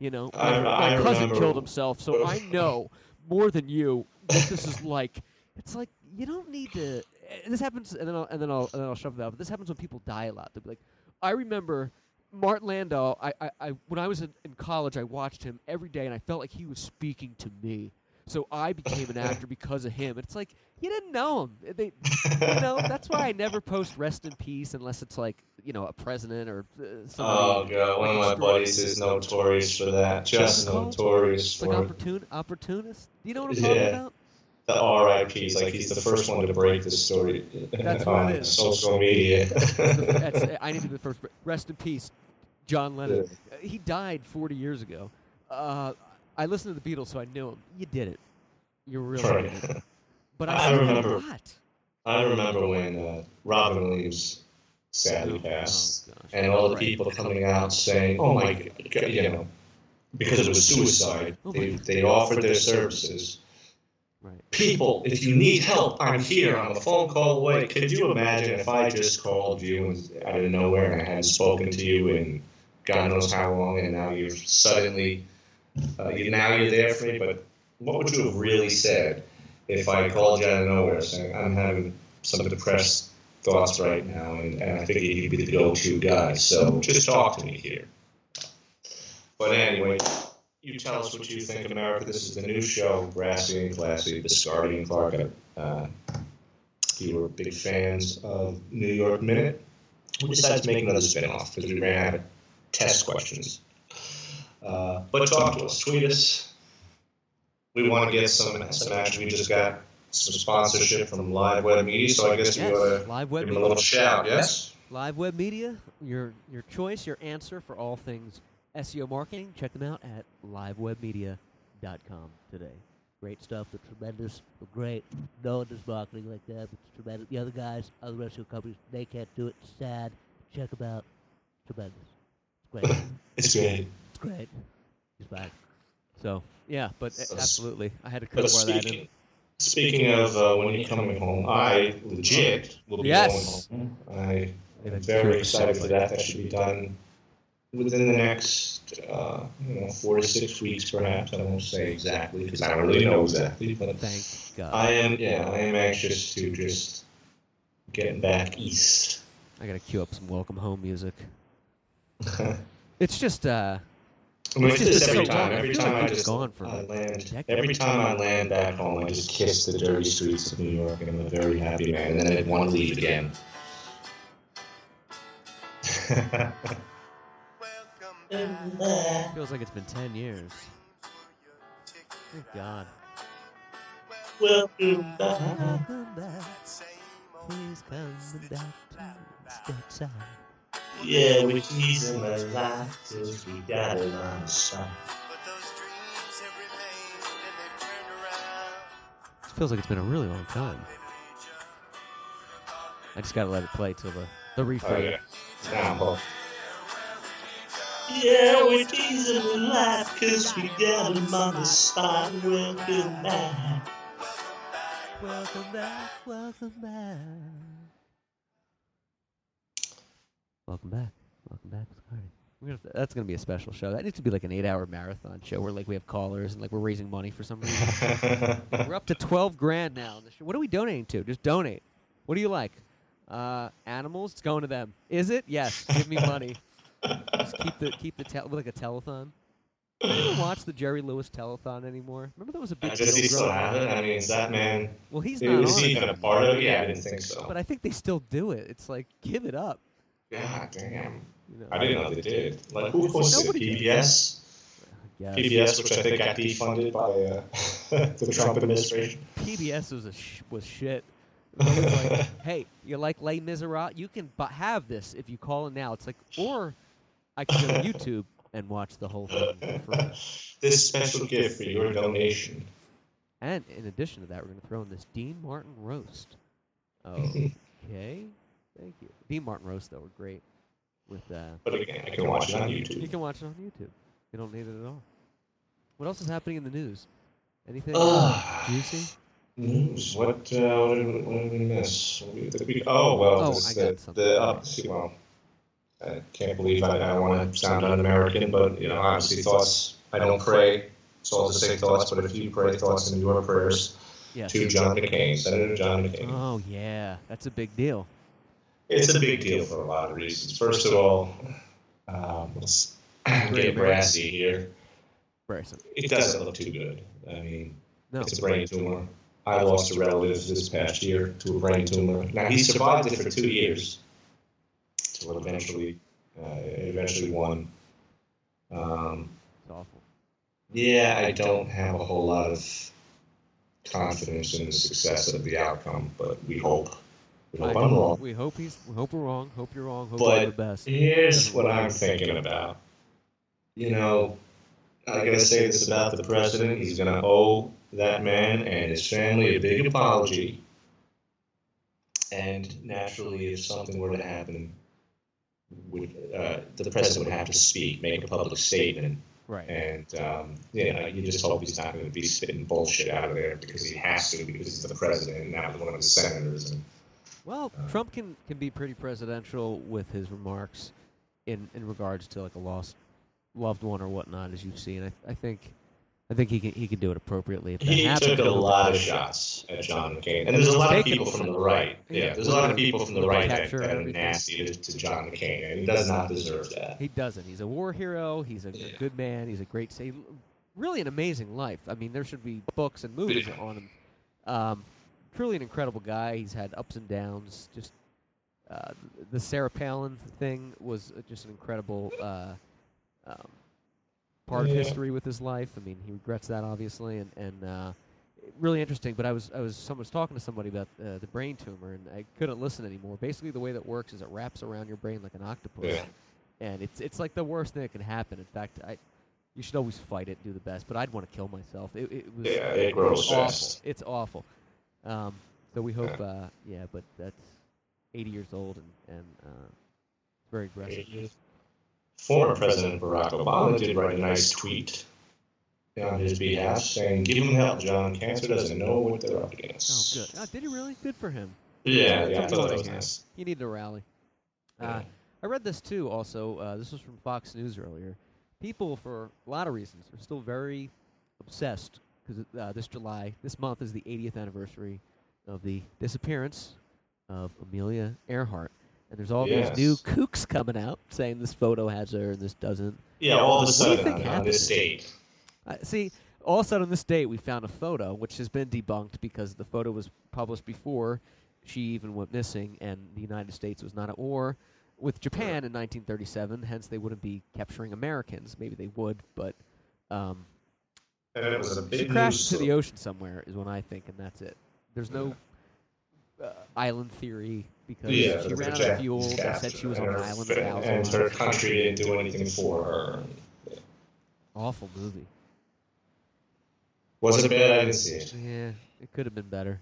You know, I, my, my cousin killed himself, so I know more than you what this is like. It's like, you don't need to. And this happens, and then I'll and then I'll and then I'll shove it out. But this happens when people die a lot. They'll be like, I remember Martin Landau. I, I, I when I was in, in college, I watched him every day, and I felt like he was speaking to me. So I became an actor because of him. And it's like, you didn't know him. They, you know, that's why I never post "Rest in Peace" unless it's like, you know, a president or uh, somebody. Oh god, one of my buddies is notorious for that. Just notorious for it. Like opportun- opportunist. You know what I'm talking yeah. about? The R I Ps, like he's the first one to break this story that's on what it is. Social media. that's, that's, I need to be the first. Rest in peace, John Lennon. Yeah. He died forty years ago. Uh, I listened to the Beatles, so I knew him. You did it. You really right. did it. But I, I remember. I remember when uh, Robin Williams sadly passed, oh, and all the right. people coming out saying, "Oh my God," you know, because it was suicide. Oh, they they offered their services. Right. People, if you need help, I'm here. I'm a phone call away. Could you imagine if I just called you and out of nowhere and I hadn't spoken to you in God knows how long, and now you're suddenly, uh, you, now you're there for me? But what would you have really said if I called you out of nowhere saying, I'm having some depressed thoughts right now, and, and I think you'd be the go-to guy, so just talk to me here. But anyway... You tell us what you think, America. This is the new show, Brassy and Classy, Biscardi and Clark. Uh, you were big fans of New York Minute. We decided to make another spinoff because we ran out of test questions. Uh, but talk to us. Tweet us. We want to get some, some action. We just got some sponsorship from Live Web Media, so I guess yes. you ought to give them a little shout, yes? Live Web Media, your your choice, your answer for all things S E O marketing. Check them out at live web media dot com today. Great stuff. They're tremendous. They're great. No one does marketing like that. It's tremendous. The other guys, other S E O companies, they can't do it. It's sad. Check them out. Tremendous. It's great. it's, it's great. It's great. It's fine. So, yeah, but so, absolutely. I had to cover speaking, that in. Speaking of uh, when you're coming home, I legit will be yes. going home. I am very excited for that. That should be done within the next uh, you know, four to six weeks, perhaps. I won't say exactly because I don't really know exactly. But thank God. I am, yeah, I am anxious to just get back east. I gotta queue up some welcome home music. it's just, uh, I mean, it's just, just every so time. Long. Every time like I just gone for I land, every time I land back home, I just kiss the dirty streets of New York, and I'm a very happy man. And then I want to leave again. Feels like it's been ten years. Thank God. Welcome back. Welcome back. Please come back to the side. Yeah, we're teasing my life because we got it on the side. But those dreams have remained and they've turned around. It feels like it's been a really long time. I just gotta let it play till the, the reframe. Oh, yeah. Yeah, we're teasing the life, cause we got him on the spot. Welcome back. Welcome back, welcome back. Welcome back, welcome back. Sorry. That's going to be a special show. That needs to be like an eight-hour marathon show where like we have callers and like we're raising money for some reason. We're up to twelve grand now. What are we donating to? Just donate. What do you like? Uh, animals? It's going to them. Is it? Yes. Give me money. Just keep the keep the tel- like a telethon. I don't watch the Jerry Lewis telethon anymore. Remember that was a big deal. Does he still have it? I mean, is that man? Well, he's not. Is he even a part of it? Yeah, I didn't think so. But I think they still do it. It's like, give it up. God damn. You know, I didn't know they did. Like, who hosted it? P B S? guess. P B S, which I think got defunded by uh, the Trump administration. P B S was a sh- was shit. It's like, hey, you like Les Miserables? You can b- have this if you call in now. It's like, or I can go to YouTube and watch the whole thing for free. This special gift for your donation. And in addition to that, we're going to throw in this Dean Martin roast. Okay, thank you. Dean Martin roast, though, were great. With uh, but again, I can watch it on YouTube. You can watch it on YouTube. You don't need it at all. What else is happening in the news? Anything uh, juicy? News? What, uh, what, did, what did we miss? Oh, well, oh, this, the, the uh, see, well, I can't believe I, I want to sound un-American, but, you know, honestly, thoughts, I don't pray, so I'll just say thoughts, but if you pray thoughts into your prayers, yes, to John McCain, Senator John McCain. Oh, yeah, that's a big deal. It's a big deal for a lot of reasons. First of all, um, let's get brassy here. Brassy. It doesn't look too good. I mean, no. It's a brain tumor. I lost a relative this past year to a brain tumor. Now, he survived it for two years until eventually, uh, eventually won. Um, it's awful. Yeah, I don't have a whole lot of confidence in the success of the outcome, but we hope. We hope, I'm wrong. We hope he's. We hope we're wrong. Hope you're wrong. Hope but you're the best. Here's what I'm thinking about. You know, I gotta say this about the president. He's gonna owe that man and his family a big apology. And naturally, if something were to happen, would uh, the president would have to speak, make a public statement. Right. And um, you know, you just hope he's not going to be spitting bullshit out of there because he has to, because he's the president, and not one of the senators. And, Well, uh, Trump can, can be pretty presidential with his remarks in, in regards to like a lost loved one or whatnot, as you've seen. I, I think I think he can he can do it appropriately. If that he happened, took a lot of shots at John McCain, and there's a lot of people from the right. Yeah, yeah, there's a lot of people from the right that, that are nasty to, to John McCain, and he does not deserve that. He doesn't. He's a war hero. He's a yeah. good man. He's a great, really an amazing life. I mean, there should be books and movies yeah. on him. Um, Truly an incredible guy. He's had ups and downs. Just uh, the Sarah Palin thing was just an incredible uh, um, part yeah. of history with his life. I mean, he regrets that obviously, and and uh, really interesting. But I was I was someone was talking to somebody about uh, the brain tumor, and I couldn't listen anymore. Basically, the way that works is it wraps around your brain like an octopus, yeah. and it's it's like the worst thing that can happen. In fact, I. You should always fight it, do the best. But I'd want to kill myself. It, it was yeah, it, it was awful. Fast. It's awful. Um, so we hope, yeah. Uh, yeah, but that's eighty years old and, and uh, very aggressive. Former President Barack Obama did write a nice tweet on his behalf saying, "Give him help, John. Cancer doesn't know what they're up against." Oh, good. Oh, did he really? Good for him. Yeah, yeah, yeah I thought that was nice. He needed a rally. Uh, yeah. I read this too, also. Uh, this was from Fox News earlier. People, for a lot of reasons, are still very obsessed. Because uh, this July, this month is the eightieth anniversary of the disappearance of Amelia Earhart. And there's all yes. these new kooks coming out saying this photo has her and this doesn't. Yeah, all of a sudden on, on this date. Uh, see, all of a sudden on this date we found a photo, which has been debunked because the photo was published before she even went missing and the United States was not at war with Japan in nineteen thirty-seven. Hence, they wouldn't be capturing Americans. Maybe they would, but... Um, And it was a big she crashed news, to so. the ocean somewhere, is what I think, and that's it. There's no uh, island theory because yeah, she ran out of fuel. They said she was on an island. F- and her country didn't do anything for her. Yeah. Awful movie. Was it bad? I didn't see it. Yeah, it could have been better.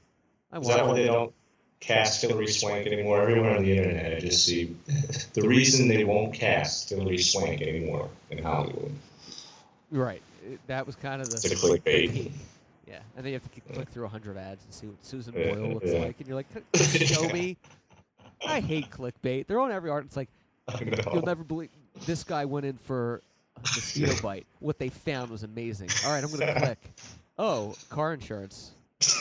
I is that why they don't cast Hillary Swank anymore? Everywhere on the internet, I just see the reason they won't cast Hillary Swank anymore in Hollywood. Right. That was kind of the... It's a clickbait. Yeah, and then you have to click through one hundred ads and see what Susan Boyle looks yeah. like, and you're like, show me. I hate clickbait. They're on every art. It's like, you'll never believe... This guy went in for a mosquito bite. What they found was amazing. All right, I'm going to click. Oh, car insurance.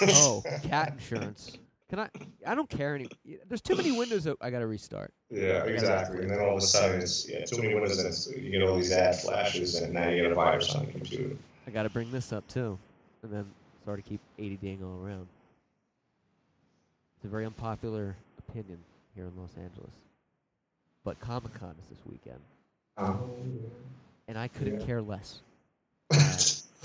Oh, cat insurance. Can I... I don't care any... There's too many windows that I got to restart. Yeah, exactly. And then all of a sudden, it's yeah, too many windows, and you get all these ad flashes, and now you get a virus on the computer. I got to bring this up, too. And then, sorry to keep eighty-ding all around. It's a very unpopular opinion here in Los Angeles. But Comic-Con is this weekend. Oh. And I couldn't yeah. care less.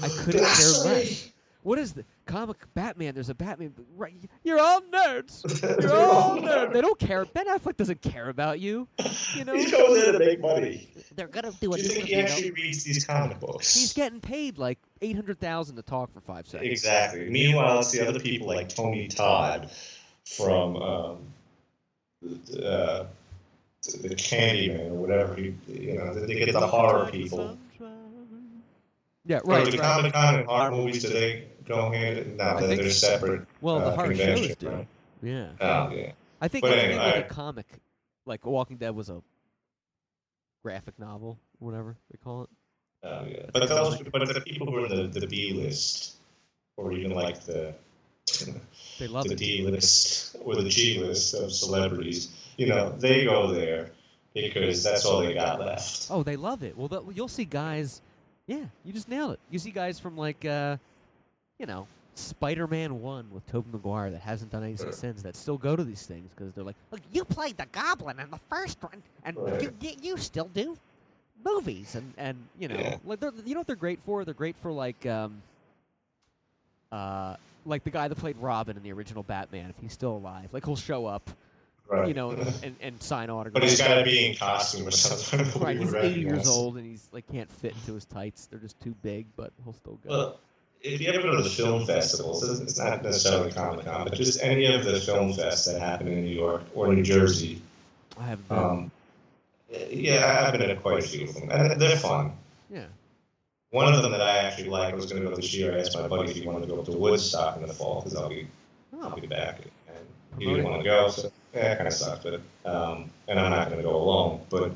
I couldn't That's care less. Me. What is the comic Batman? There's a Batman. Right, you're all nerds. You're all nerds. They don't care. Ben Affleck doesn't care about you. You know, he's going there to make money. They're gonna do it. Do you think he actually reads these comic books? He's getting paid like eight hundred thousand to talk for five seconds. Exactly. Meanwhile, it's the other people like Tony Todd from um, uh, the Candyman or whatever. You, you know, they get the horror people. Yeah, right. So the right. Comic Con and horror movies today. Go ahead. No, they're, they're separate. Well, uh, the hard shows do. Right? Yeah. Oh, yeah. I think anyway, anything right. Like a comic, like Walking Dead was a graphic novel, whatever they call it. Oh, yeah. But those, like, but the people who are the, the B list, or even like the they love the it. D list or the G list of celebrities, you know, they go there because that's all they got left. Oh, they love it. Well, the, you'll see guys. Yeah, you just nailed it. You see guys from like. Uh, You know, Spider-Man one with Tobey Maguire that hasn't done anything since that still go to these things because they're like, look, you played the Goblin in the first one, and right. you, you you still do movies, and, and you know, yeah. like you know what they're great for? They're great for like, um, uh, like the guy that played Robin in the original Batman, if he's still alive, like he'll show up. Right. You know, and, and, and sign autographs. But he's got to be in costume or something. Right, he's eighty years old and he's like can't fit into his tights. They're just too big, but he'll still go. Well, if you ever go to the film festivals, it's not necessarily Comic-Con, but just any of the film fests that happen in New York or New Jersey. I haven't been. Um, yeah, I've been to quite a few of them. And they're fun. Yeah. One of them that I actually like, I was going to go this year. I asked my buddy if he wanted to go up to Woodstock in the fall, because I'll be, oh. I'll be back. And he didn't want to go, so yeah, it kind of sucked. But, um, and I'm not going to go alone. But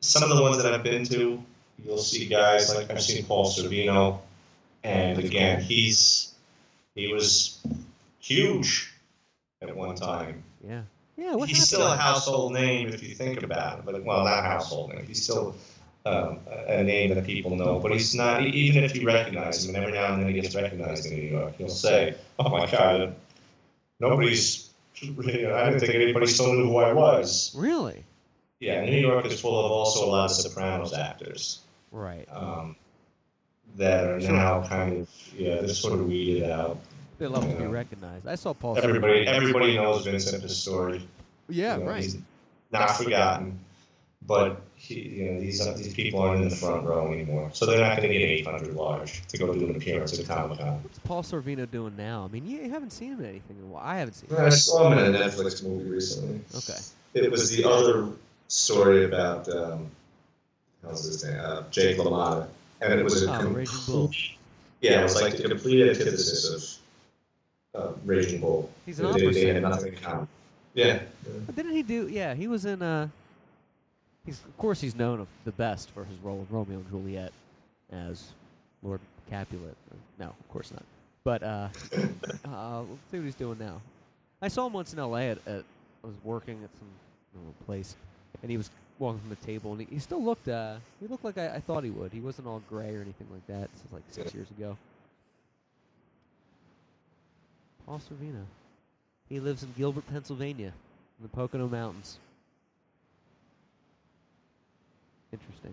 some of the ones that I've been to, you'll see guys, like I've seen Paul Sorvino. And again, he's he was huge at one time. Yeah, yeah. What he's still a household name if you think about it. But well, not a household name. He's still um, a name that people know. But he's not. Even if you recognize him, and every now and then he gets recognized in New York, he'll say, "Oh my God, nobody's. You know, I didn't think anybody still knew who I was." Really? Yeah. New York is full of also a lot of Sopranos actors. Right. Um, that are now kind of, yeah, they're sort of weeded out. They love to know. Be recognized. I saw Paul. Everybody everybody knows Vincent Pastore. Yeah, you know, right. He's not forgotten, but he, you know, these these people aren't in the front row anymore, so they're not going to get eight hundred large to go do an appearance at Comic-Con. What's Paul Sorvino doing now? I mean, you haven't seen him in anything in a while. I haven't seen him. I saw him in a Netflix movie recently. Okay. It was the other story about, um, how's his name, uh, Jake LaMotta. And it was a oh, Raging Bull. Yeah, it was like the complete antithesis of uh, Raging Bull. He's an opera singer. They had nothing in common. Yeah. But didn't he do? Yeah, he was in. Uh, he's of course he's known of the best for his role in Romeo and Juliet as Lord Capulet. No, of course not. But uh, uh, let's see what he's doing now. I saw him once in L A At, at I was working at some I don't know, place, and he was. Walking from the table, and he, he still looked. Uh, he looked like I, I thought he would. He wasn't all gray or anything like that. This is like six years ago. Paul Sorvino. He lives in Gilbert, Pennsylvania, in the Pocono Mountains. Interesting.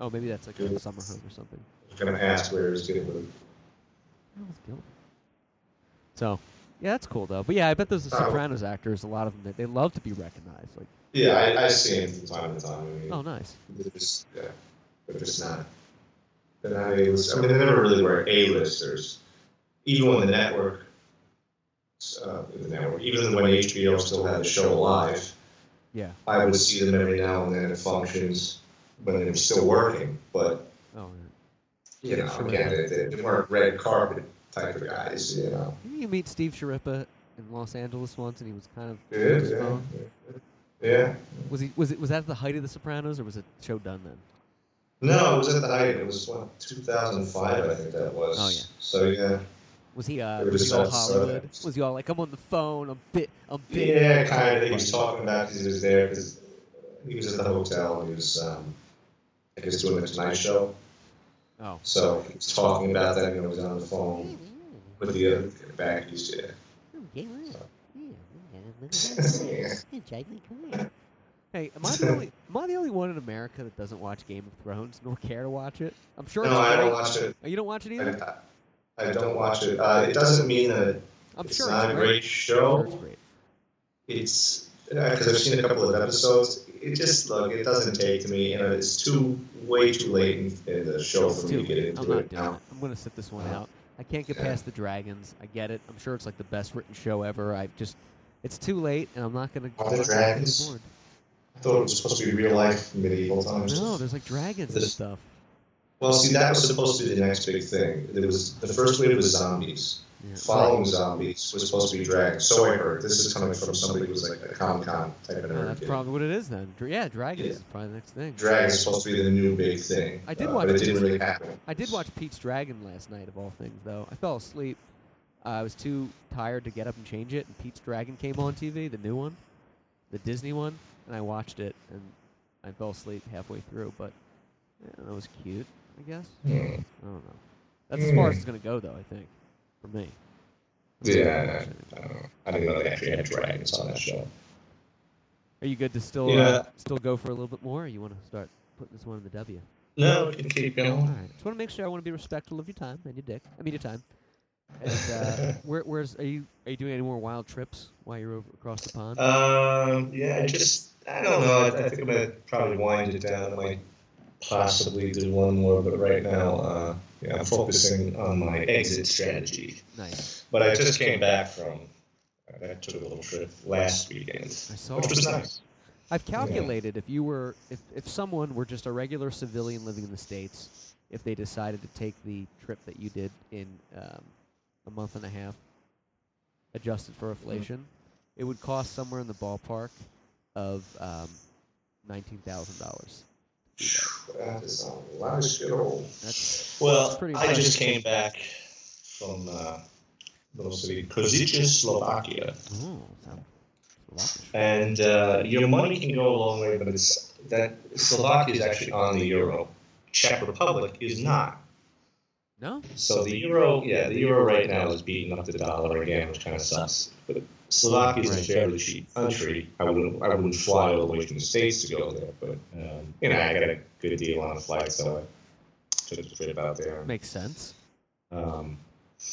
Oh, maybe that's like a summer home or something. I was gonna ask where he's getting with him. That was Gilbert. So, yeah, that's cool though. But yeah, I bet those the Sopranos actors. A lot of them, they, they love to be recognized. Like. Yeah, I, I see him from time to time. I mean, oh, nice. They're just, yeah, they're just not. They're not A-listers. I mean, they never really were A-listers. Even when the network, uh, the network, even when H B O still had the show live, yeah, I would see them every now and then at functions when it was still working. But, oh, yeah. you yeah, know, Sharippa. Again, they, they weren't red carpet type of guys, you know. Didn't you meet Steve Sciarippa in Los Angeles once, and he was kind of... Yeah, yeah, phone? yeah. Yeah. Was he? Was it? Was that the height of The Sopranos, or was it show done then? No, it was at the height. It was what, two thousand five, I think that was. Oh yeah. So yeah. Was he? Uh, was he all Hollywood? Was he all like, I'm on the phone, I'm bit, I'm bit. Yeah, kind of. He was talking about because he was there because he was at the hotel and he was, um, I guess, doing the Tonight Show. Oh. So he was talking about that. You know, he was on the phone with the other back. He's yeah. Oh yeah. So. Yeah, Jamie, come here. Hey, am I the only am I the only one in America that doesn't watch Game of Thrones nor care to watch it? I'm sure. No, I don't watch it. Oh, you don't watch it either. I, I don't watch it. Uh, it doesn't mean that I'm it's sure not it's a great, great show. Sure it's because I've seen a couple of episodes. It just look, it doesn't take to me, and it's too way too late in, in the show for me to get into I'm not it now. It. I'm gonna sit this one out. I can't get yeah. past the dragons. I get it. I'm sure it's like the best written show ever. I just, it's too late, and I'm not gonna. All the dragons. Bored. I thought it was supposed to be real life medieval times. No, there's like dragons there's, and stuff. Well, see, that was supposed to be the next big thing. There was the first wave was zombies. Yeah. Following zombies was supposed to be dragons. So I heard. This is coming from somebody who was like a Comic-Con type of nerd. That's kid. Probably what it is then. Yeah, dragons yeah. is probably the next thing. Dragons is supposed to be the new big thing. I did uh, watch. But it didn't Pete's, really happen. I did watch Pete's Dragon last night, of all things, though. I fell asleep. Uh, I was too tired to get up and change it, and Pete's Dragon came on T V, the new one, the Disney one, and I watched it, and I fell asleep halfway through. But yeah, that was cute, I guess. Mm. I don't know. That's mm. as far as it's gonna go, though. I think. For me. That's yeah, I don't know. I didn't know they actually had dragons on that show. Are you good to still yeah. uh, still go for a little bit more, or you want to start putting this one in the W? No, we can keep going. All right. Just want to make sure I want to be respectful of your time and your dick. I mean, your time. And uh, where, where's are you? Are you doing any more wild trips while you're over across the pond? Um, yeah, I just I don't know. I, I think I'm gonna probably wind it down. I might possibly do one more, but right now. Uh, Yeah, I'm focusing on my exit strategy. Nice. But I just came back from, I took a little trip last weekend, I saw which was nice. I've calculated yeah. if you were, if, if someone were just a regular civilian living in the States, if they decided to take the trip that you did in um, a month and a half, adjusted for inflation, mm-hmm. it would cost somewhere in the ballpark of um, nineteen thousand dollars. That is a lot of shit old. That's, well, that's I just came back from uh, little city Košice, Slovakia. Oh, Slovakia. And uh, your money can go a long way, but it's that Slovakia is actually on the euro. Czech Republic is not. No. So the euro, yeah, the euro right now is beating up the dollar again, which kind of sucks. But Slovakia is right. a fairly cheap country. I wouldn't, I wouldn't fly all the way from the States to go there, but um, you know, I got a good deal on a flight, so I took the trip out there. Makes sense. Um,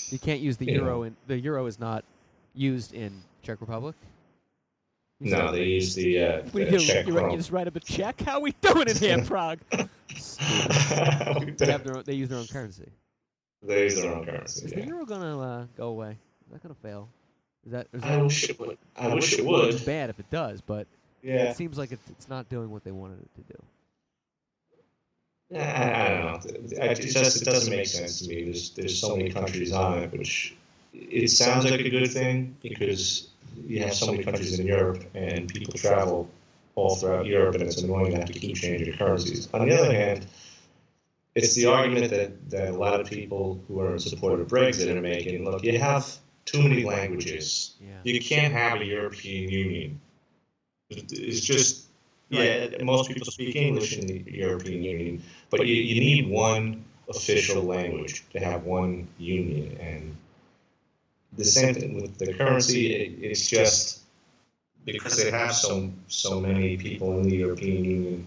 you can't use the euro, know. in the euro is not used in Czech Republic. Is no, they use the, uh, the do, Czech you, you just write up a check. How we doing in here, Prague? they, have their own, they use their own currency. They use their own currency. Is yeah. the euro gonna uh, go away? Is that gonna fail? Is that, is that I a, wish it would. I, I wish it would. It's bad if it does, but yeah. it seems like it, it's not doing what they wanted it to do. I, I don't know. I, it, just, it doesn't make sense to me. There's, there's so many countries on it, which it sounds like a good thing because you have so many countries in Europe and people travel all throughout Europe, and it's annoying to have to keep changing currencies. On the other hand, it's the argument that, that a lot of people who are in support of Brexit are making. Look, you have too many languages. Yeah. You can't have a European Union. It's just, yeah, most people speak English in the European Union, but you, you need one official language to have one union. And the same thing with the currency, it, it's just because they have so, so many people in the European Union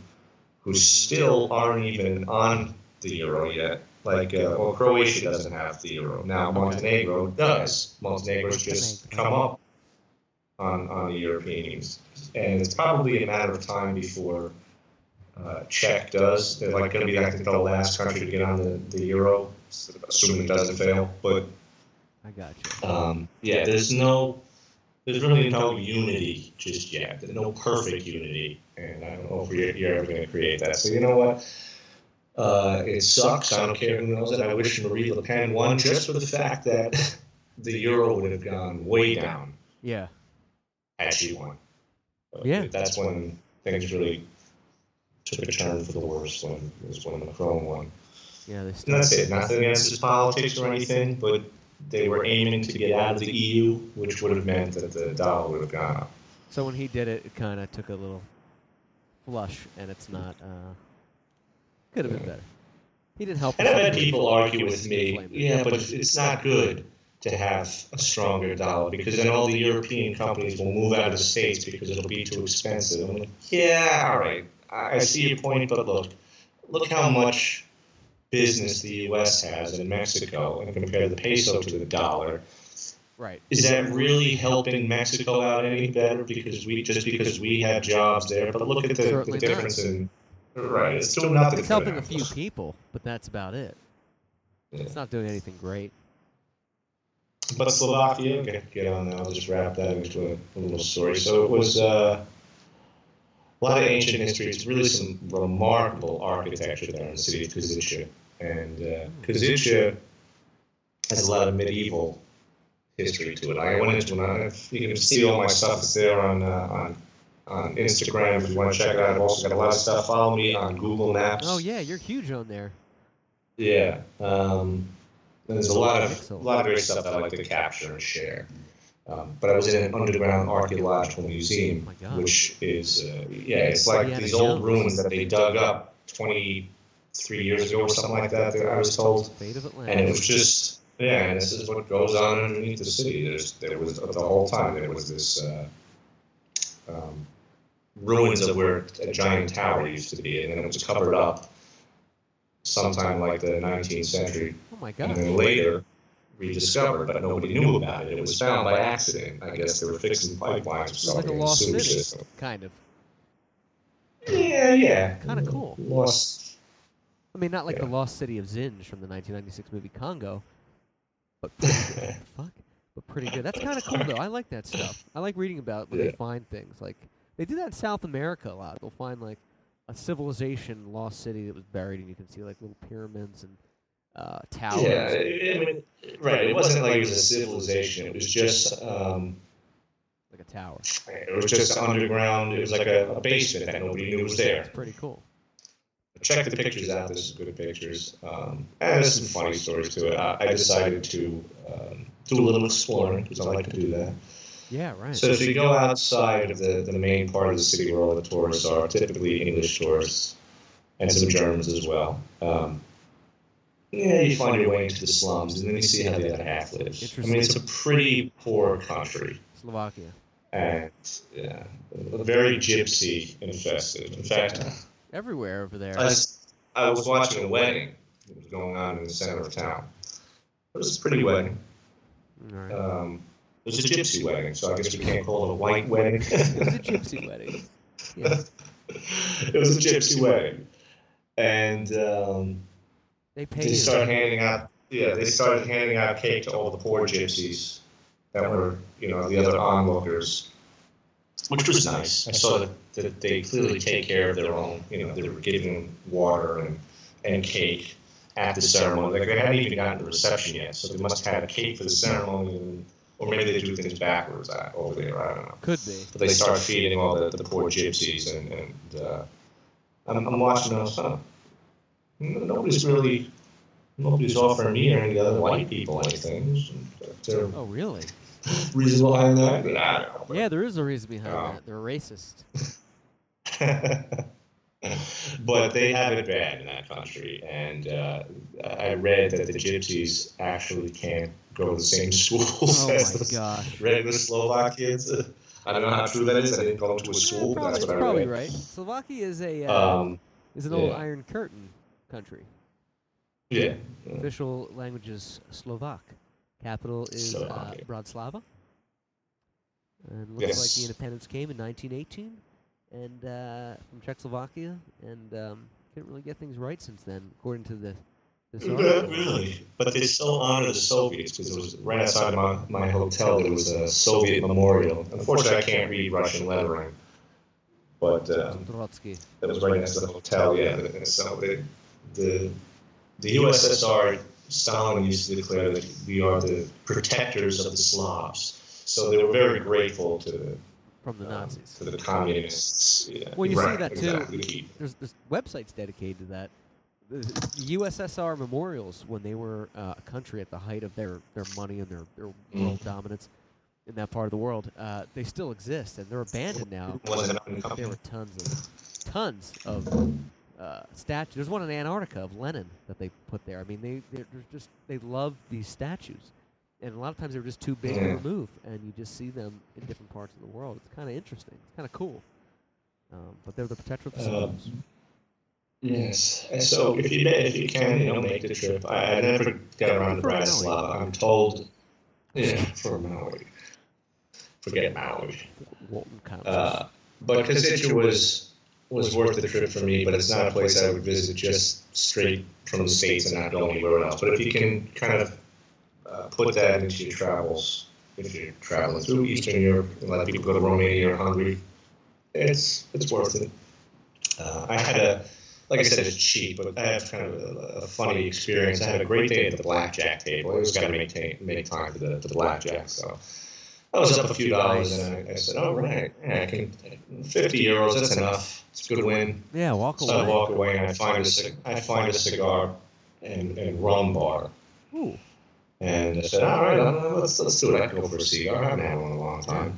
who still aren't even on the euro yet. Like, uh, well, Croatia doesn't have the euro. Now, Montenegro does. Montenegro's just come up on, on the European Union. And it's probably a matter of time before uh, Czech does. They're, like, going to be, I think, the last country to get on the, the euro, assuming it doesn't fail. But, I got you. Um, yeah, there's no, there's really no unity just yet. There's no perfect unity. And I don't know if you're, you're ever going to create that. So, you know what? Uh, it sucks. I don't care who knows it. I wish Marie Le Pen won just for the fact that the euro would have gone way down. Yeah. Had she won. But yeah. That's when things really took a turn for the worse. When it was when Macron won. Yeah. They still and that's it. Nothing against his politics or anything, but they were aiming to get out of the E U, which would have meant that the dollar would have gone up. So when he did it, it kind of took a little flush, and it's not. Uh... Could have been better. He didn't help. And I bet people argue with me, yeah, but it's not good. to have a stronger dollar, because then all the European companies will move out of the States because it'll be too expensive. I'm like, yeah, all right, I see your point, but look, look how much business the U S has in Mexico and compare the peso to the dollar. Right. Is that really helping Mexico out any better because we just because we have jobs there? But look at the, the difference does. in right. It's still nothing. It's helping a few people, but that's about it. Yeah. It's not doing anything great. But Slovakia, okay, get on that. I'll just wrap that into a little story. So it was uh, a lot of ancient history. It's really some remarkable architecture there in the city of Košice. And uh, Košice has a lot of medieval history to it. I went into it. You can see all my stuff. It's there on, uh, on on Instagram if you want to check it out. I've also got a lot of stuff. Follow me on Google Maps. Oh, yeah. You're huge on there. Yeah. Um... There's a lot of a lot of great stuff that I like to capture and share. Um, but I was in an underground archaeological museum, oh which is, uh, yeah, it's like yeah, these old ruins that they dug up twenty-three years ago or something like that, that I was told. And it was just, yeah, and this is what goes on underneath the city. There's, there was, the whole time, there was this uh, um, ruins of where a giant tower used to be, and then it was covered up sometime like the nineteenth century. Oh my God. And then later rediscovered, but nobody knew about it. It was found by accident. I guess they were fixing pipelines or something. It's like a lost city, system. kind of. Yeah, yeah. Kind of cool. Lost. I mean, not like yeah. the lost city of Zinj from the nineteen ninety-six movie Congo, but pretty good. Fuck, but pretty good. That's kind of cool, though. I like that stuff. I like reading about when yeah. they find things. Like they do that in South America a lot. They'll find like a civilization, lost city that was buried, and you can see like little pyramids and uh, towers. Yeah, I mean, right. It wasn't like it was a civilization. It was just um, like a tower. It was just underground. It was like a, a basement that nobody knew was there. It's pretty cool. Check the pictures out. There's some good pictures. Um, and there's some funny stories to it. I, I decided to um, do a little exploring because I like to do that. Yeah, right. So if you go outside of the, the main part of the city where all the tourists are, typically English tourists and some Germans as well, um, yeah, you find your way into the slums, and then you see how the other half lives. I mean, it's a pretty poor country. Slovakia. And, yeah, very gypsy infested. In fact, everywhere over there. I was, I was watching a wedding that was going on in the center of town. It was a pretty wedding. All right. Um, It was a gypsy wedding, so I guess we can't call it a white wedding. It was a gypsy wedding. Yeah. It was a gypsy wedding. And um, they, paid they started you. handing out yeah, they started handing out cake to all the poor gypsies that were, you know, the other onlookers. Which was nice. I saw that, that they clearly take care of their own, you know, they were giving water and, and cake at the ceremony. Like they hadn't even gotten to the reception yet, so they must have had cake for the ceremony and or maybe they do things backwards over there. I don't know. Could be. But they start feeding all the, the poor gypsies, and, and uh, I'm, I'm watching those. Huh? Nobody's really, nobody's offering me or any other white people anything. Oh, really? Reason behind that? I don't know. But, yeah, there is a reason behind um, that. They're racist. But they have it bad in that country, and uh, I read that the gypsies actually can't go to the same schools oh as the gosh. regular Slovak kids. I don't know how true that is. I didn't go to a school. Yeah, probably, that's what I read. Probably right. Slovakia is a uh, um, is an yeah. old Iron Curtain country. Yeah. yeah. Official language is Slovak. Capital is uh, Bratislava. And looks yes. like the independence came in nineteen eighteen, and uh, from Czechoslovakia, and um, couldn't really get things right since then, according to the. Not really, but they still honor the Soviets because it was right outside my, my hotel. There was a Soviet memorial. Unfortunately, I can't read Russian lettering, but um, that was right next to the hotel. Yeah, and so the the the U S S R, Stalin used to declare that we are the protectors of the Slavs. So they were very grateful to the, from the Nazis, um, to the communists. Yeah. Well, you right, see that exactly. too. There's, there's websites dedicated to that. The U S S R memorials, when they were uh, a country at the height of their, their money and their, their mm. world dominance in that part of the world, uh, they still exist, and they're abandoned now. There were tons of tons of uh, statues. There's one in Antarctica of Lenin that they put there. I mean, they they're just they love these statues, And a lot of times they're just too big to remove, and you just see them in different parts of the world. It's kind of interesting. It's kind of cool. Um, but they're the protector of the schools. Um, yes. And so if you if you can, you know, make the trip. I, I never got around to Bratislava. I'm told. Yeah, for Maui. Forget Maui. Uh, but Košice was was worth the trip for me, but it's not a place I would visit just straight from the States and not go anywhere else. But if you can kind of Uh, put that into your travels, if you're traveling through Eastern Europe and let people go to Romania or Hungary, it's it's worth it. Uh, I had a, like I said, it's cheap, but I have kind of a, a funny experience. I had a great day at the blackjack table. I was going to make, make time for the, the blackjack, so I was up a few dollars, and I, I said, oh, right, yeah, I can, fifty euros, that's enough. It's a good win. Yeah, walk away. So I walk away, and I find a, I find a cigar and, and rum bar. Ooh. And I said, all right, let's, let's do it. I can go for a cigar. I haven't had one in a long time.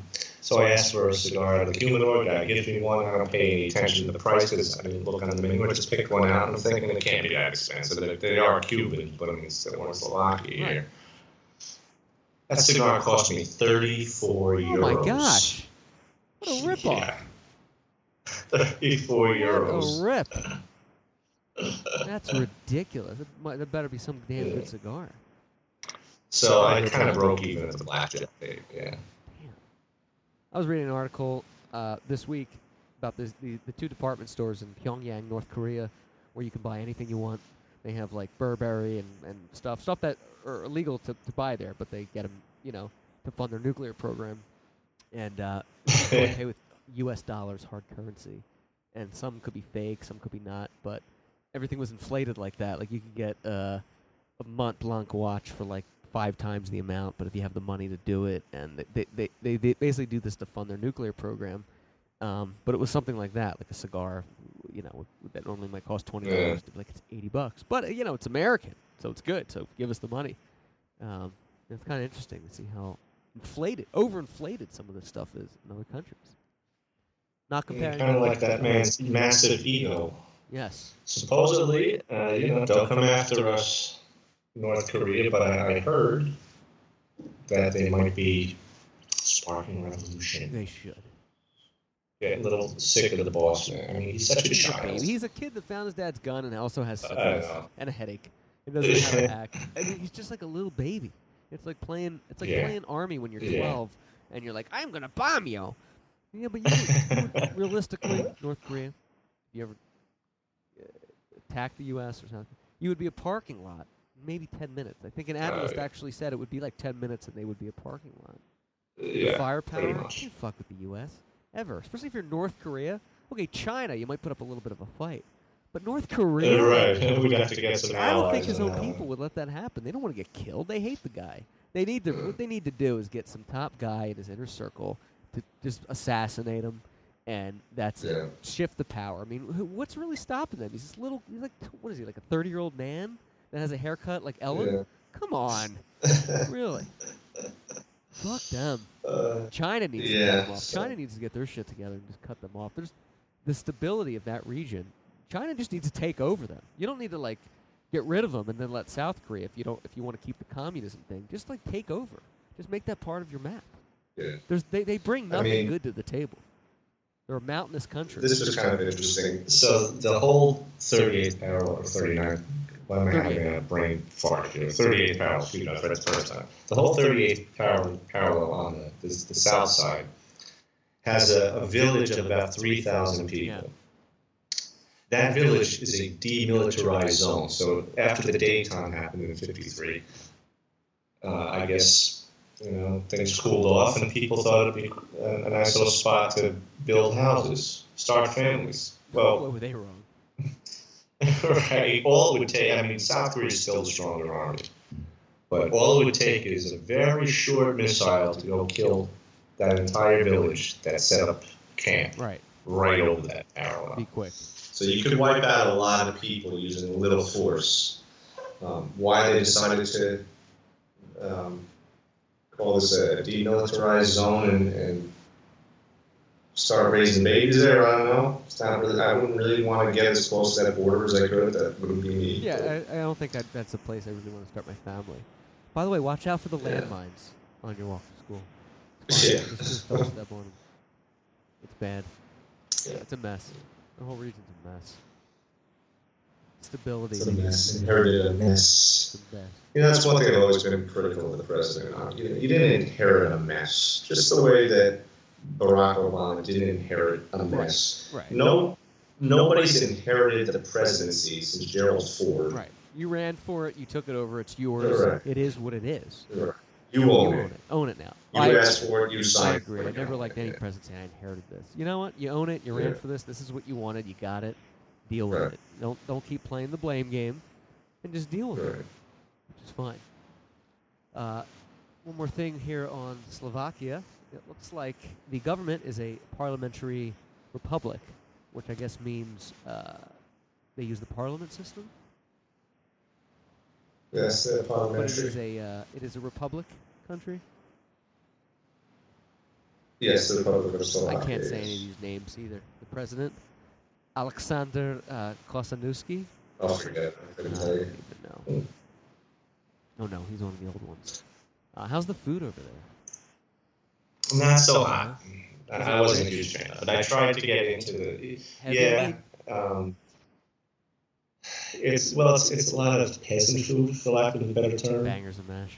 So I asked for a cigar out of the humidor. Guy gives me one. I don't pay any attention to the price because I didn't look on the menu. I just picked one out, and I'm thinking it can't be that expensive. They, they are Cuban, but I mean, it's one Slovakia here. That cigar cost me thirty-four euros. Oh, my gosh. What a ripoff. Yeah. thirty-four euros. What a rip. That's ridiculous. It might, that better be some damn good cigar. So I kind of broke even at the blackjack table. Yeah. Damn. I was reading an article uh, this week about this, the the two department stores in Pyongyang, North Korea, where you can buy anything you want. They have like Burberry and, and stuff stuff that are illegal to, to buy there, but they get them, you know, to fund their nuclear program, and uh, they pay with U S dollars, hard currency, and some could be fake, some could be not, but everything was inflated like that. Like you could get uh, a Mont Blanc watch for like five times the amount, but if you have the money to do it, and they they, they, they basically do this to fund their nuclear program, um, but it was something like that, like a cigar, you know, that only might cost twenty dollars, yeah. Like it's eighty bucks, but you know, it's American, so it's good, so give us the money. Um, it's kind of interesting to see how inflated, overinflated some of this stuff is in other countries. Not comparing. Kind of like that man's massive ego. Yes. Supposedly, uh, you know, they'll come after us, North Korea, but I heard that they might be sparking revolution. They should. Get a little sick of the boss, man. I mean, he's such a child. He's a kid that found his dad's gun and also has syphilis and a headache. He doesn't know how to act. I mean, he's just like a little baby. It's like playing. It's like yeah. playing army when you're twelve, yeah. and you're like, "I'm gonna bomb you." Yeah, but you, you realistically, North Korea, you ever attack the U S or something? You would be a parking lot. Maybe ten minutes. I think an analyst uh, actually said it would be like ten minutes and they would be a parking lot. Yeah, the firepower, you can't fuck with the U S ever, especially if you're North Korea. Okay, China, you might put up a little bit of a fight. But North Korea, uh, right. We'd have, we'd have to get some I don't think his own people would let that happen. They don't want to get killed. They hate the guy. They need to. Mm. What they need to do is get some top guy in his inner circle to just assassinate him, and that's yeah. it. Shift the power. I mean, what's really stopping them? He's this little, he's like, what is he, like a thirty-year-old man? That has a haircut like Ellen? Yeah. Come on. Really? Fuck them. Uh, China needs yeah, to get them off. So. China needs to get their shit together and just cut them off. There's the stability of that region. China just needs to take over them. You don't need to like get rid of them and then let South Korea, if you don't, if you want to keep the communism thing, just like take over. Just make that part of your map. Yeah. There's they, they bring nothing I mean, good to the table. They're a mountainous country. This is kind of interesting. So the whole thirty-eighth parallel or thirty-ninth. Well, I'm having a brain fart here. thirty-eighth parallel, you know, for the first time. The whole thirty-eighth parallel, parallel on the, the, the south side has a, a village of about three thousand people. Yeah. That village is a demilitarized zone. So after the daytime happened in fifty-three, uh, I guess, you know, things cooled off and people thought it would be a, a nice little spot to build houses, start families. Well, what were they wrong? Right. All it would take, I mean, South Korea is still the stronger army, but all it would take is a very short missile to go kill that entire village that set up camp right, right over that parallel. Be quick. So you could wipe out a lot of people using little force. Um, why they decided to um, call this a demilitarized zone and, and start raising babies there, I don't know. It's not really, I wouldn't really want to get as close to that border as I could. That wouldn't be me. Yeah, I, I don't think I, that's a place I really want to start my family. By the way, watch out for the yeah. landmines on your walk to school. Yeah. Just, just don't step on them. It's bad. Yeah. It's a mess. The whole region's a mess. Stability. It's a mess. Inherited a mess. It's a mess. You know, that's one thing I've always been critical of the president on. You, you didn't inherit a mess. Just the way that Barack Obama didn't inherit a mess. Right. No, nobody's inherited the presidency since Gerald Ford. Right. You ran for it. You took it over. It's yours. Correct. It is what it is. Correct. You, you own, own it. it. Own it now. You I, asked for it. You signed. I agree. It I never liked any yeah. presidency. I inherited this. You know what? You own it. You ran yeah. for this. This is what you wanted. You got it. Deal with right. it. Don't don't keep playing the blame game, and just deal with right. it, which is fine. Uh, one more thing here on Slovakia. It looks like the government is a parliamentary republic, which I guess means uh, they use the parliament system. Yes, uh, parliamentary. But it is a uh, it is a republic country. Yes, the Republic of Slovakia. I can't say any of these names either. The president, Alexander uh, Kosanowski. Oh, forget. I couldn't tell you. No. Mm. Oh no, he's one of the old ones. Uh, how's the food over there? Not so hot. Uh, I wasn't a huge fan, but I tried to get into the. Yeah. Um, it's well, it's it's a lot of peasant food, for lack of a better term. Bangers and mash.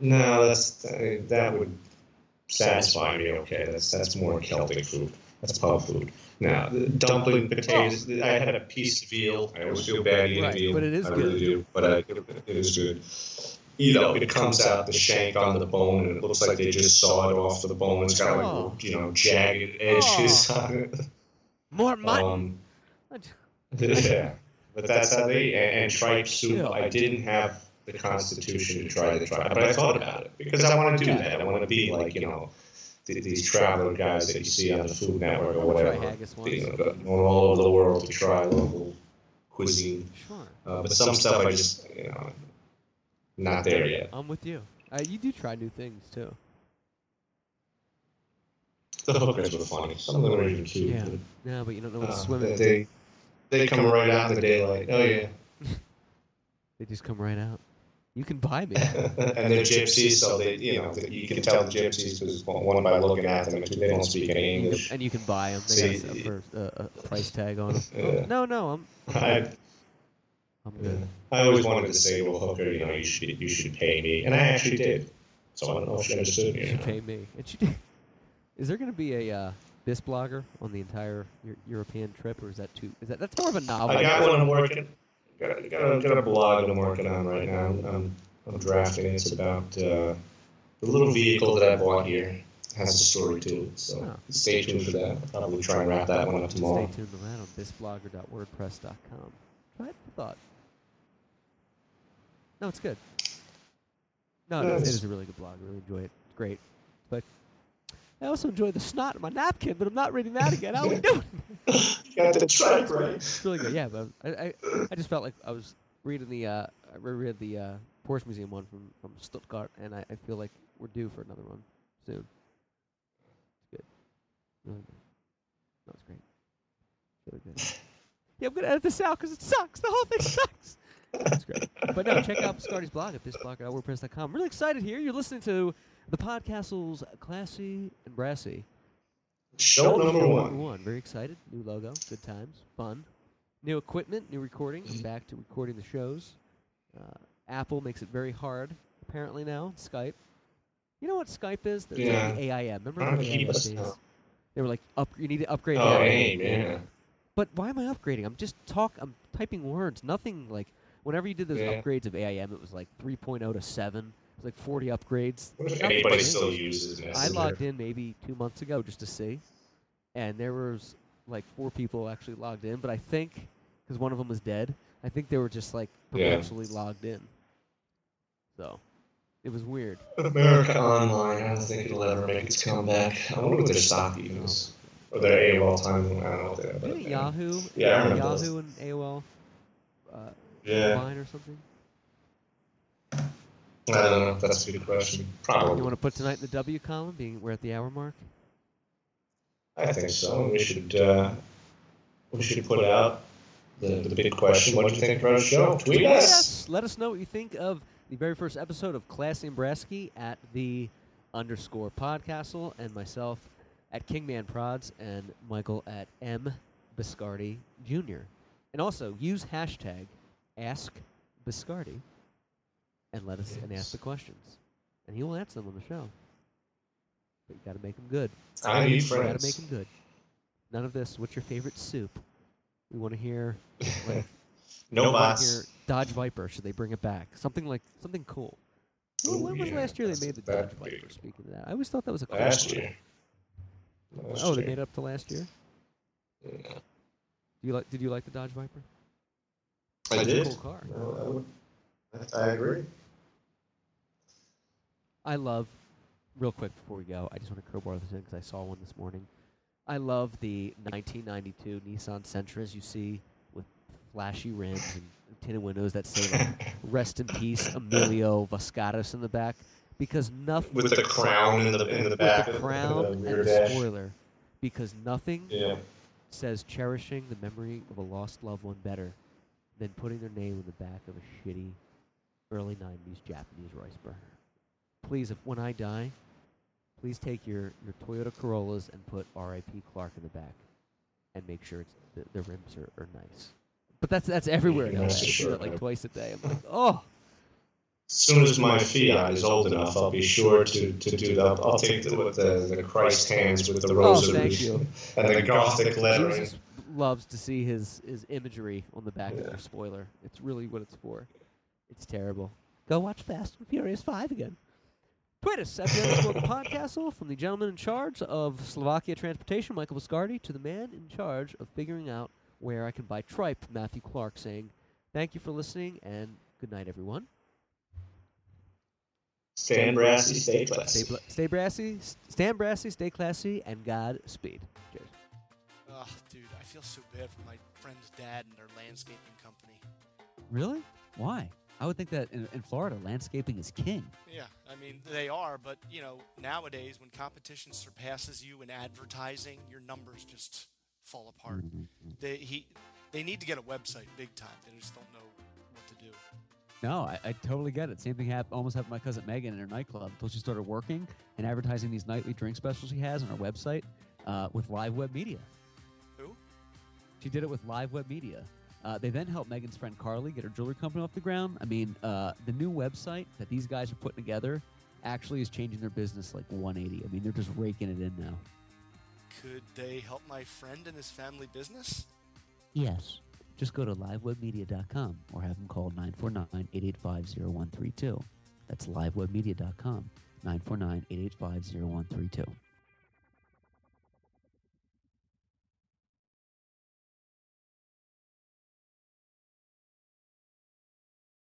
No, that's uh, that would satisfy me. Okay, that's that's more Celtic food. That's pub food. Now, dumpling potatoes. Oh. I had a piece of veal. I always feel bad eating right, veal. But it is I good. Really do. But I, it is good. You know, it comes out the shank on the bone, and it looks like they just sawed it off the bone. It's got like oh. you know jagged edges oh. on it. More mutton. Um, yeah, but that's how they eat. And, and tripe soup. Yeah. I didn't have the constitution to try the tripe, but I thought about it because I want to do yeah. that. I want to be like you know. These traveler guys that you see on the Food Network or whatever, you know, going all over the world to try local cuisine. Sure. Uh, but some stuff I just, you know, not there yet. I'm with you. Uh, you do try new things too. The hookers were funny. Some of them were even cute. Yeah. No, but you don't know what uh, swimming. They, they come right out in the daylight. Oh yeah. They just come right out. You can buy me. And they're gypsies, so they, you know, they, you can tell the gypsies because one by looking at them, they don't speak any English. And you can buy them. They got for a, a price tag on them. Yeah. No, no, I'm. I, I'm good. Yeah. I always wanted to say, well, hooker, you know, you should, you should pay me, and I actually did. So I don't know if she understood me. You should pay me, and she did. Is there going to be a? Uh, This blogger on the entire European trip, or is that too? Is that that's more of a novel? I got one I'm working. Got, got, got a blog I'm working on right now. I'm, I'm drafting it. It's about uh, the little vehicle that I bought here. It has a story to it, so oh. stay tuned for that. I'll probably try and wrap that one up tomorrow. Stay tuned for that on this blogger dot wordpress dot com. Try it for thought. No, it's good. No, no, no it's, it is a really good blog. I really enjoy it. It's great. But I also enjoy the snot in my napkin, but I'm not reading that again. How are we doing? You got the tripe right. It's really good, yeah. But I, I, I just felt like I was reading the, uh, I read the uh, Porsche Museum one from, from Stuttgart, and I, I feel like we're due for another one soon. It's good. Really good. That was great. Really good. Yeah, I'm going to edit this out because it sucks. The whole thing sucks. That's great. But no, check out Biscardi's blog at bisblog dot wordpress dot com. I'm really excited here. You're listening to The Podcastle's Classy and Brassy. Show number, number one. one. Very excited. New logo. Good times. Fun. New equipment. New recording. I'm back to recording the shows. Uh, Apple makes it very hard, apparently, now. Skype. You know what Skype is? There's yeah. Like the A I M. Remember I the A I M days? Now. They were like, up, you need to upgrade. Oh, A I M. Yeah. But why am I upgrading? I'm just talk. I'm typing words. Nothing like... Whenever you did those yeah. upgrades of A I M, it was like three point oh to seven. It's like forty upgrades. Anybody still uses Messenger? I logged in maybe two months ago just to see, and there was like four people actually logged in. But I think because one of them was dead, I think they were just like perpetually yeah. logged in. So it was weird. America Online. I don't think it'll ever make its comeback. I wonder what their stock even is, or their A O L time. I don't know what they're. Maybe Yahoo. Yeah, I remember Yahoo and A O L. Uh, yeah. Online or something. I don't know if that's a good question. Probably. You want to put tonight in the W column, being we're at the hour mark? I think so. We should uh, we should put out the, the big question. What do you think about our show? Tweet us. Yes. Let us know what you think of the very first episode of Classy and Brassy at the underscore podcastle, and myself at Kingman Prods, and Michael at M. Biscardi Junior And also use hashtag Ask Biscardi and let us yes. and ask the questions, and he will answer them on the show. But you got to make them good. I need friends. You got to make them good. None of this. What's your favorite soup? We want to hear. Like, no boss. Dodge Viper. Should they bring it back? Something like something cool. Ooh, when yeah, was last year they made the Dodge Viper? Big. Speaking of that, I always thought that was a cool last year. Last oh, year. They made it up to last year. Yeah. Do you like? Did you like the Dodge Viper? I That's did. A cool car. No, I, I agree. I love. Real quick before we go, I just want to crowbar this in because I saw one this morning. I love the nineteen ninety-two Nissan Sentras you see with flashy rims and tinted windows that say, like, "Rest in peace, Emilio Vasconcelos" in the back, because nothing with, with the, the crown, crown in the in the back, with the crown and the, and the spoiler, because nothing yeah. says cherishing the memory of a lost loved one better than putting their name in the back of a shitty early nineties Japanese rice burner. Please, if when I die, please take your, your Toyota Corollas and put R I P Clark in the back, and make sure it's the, the rims are, are nice. But that's that's everywhere. Yeah, that's I see that like twice a day. I'm like, oh. As soon as my Fiat is old enough, I'll be sure to, to do that. I'll take the with the, the Christ hands with the rosaries oh, and the Gothic lettering. Jesus loves to see his, his imagery on the back yeah. of your spoiler. It's really what it's for. It's terrible. Go watch Fast and Furious Five again. Tweet us at the underscore the podcastle, from the gentleman in charge of Slovakia transportation, Michael Biscardi, to the man in charge of figuring out where I can buy tripe, Matthew Clark, saying thank you for listening and good night, everyone. Stand brassy, stay classy. Stay, bla- stay brassy, st- stand brassy, stay classy, and Godspeed. Cheers. Oh, dude, I feel so bad for my friend's dad and their landscaping company. Really? Why? I would think that in, in Florida, landscaping is king. Yeah, I mean, they are, but, you know, nowadays when competition surpasses you in advertising, your numbers just fall apart. Mm-hmm. They he, they need to get a website big time. They just don't know what to do. No, I, I totally get it. Same thing happened, almost happened to my cousin Megan in her nightclub until she started working and advertising these nightly drink specials she has on her website uh, with live web media. Who? She did it with live web media. Uh, they then helped Megan's friend Carly get her jewelry company off the ground. I mean, uh, the new website that these guys are putting together actually is changing their business like one eighty. I mean, they're just raking it in now. Could they help my friend in his family business? Yes. Just go to live web media dot com or have them call nine four nine, eight eight five, zero one three two. That's live web media dot com, nine four nine, eight eight five, zero one three two.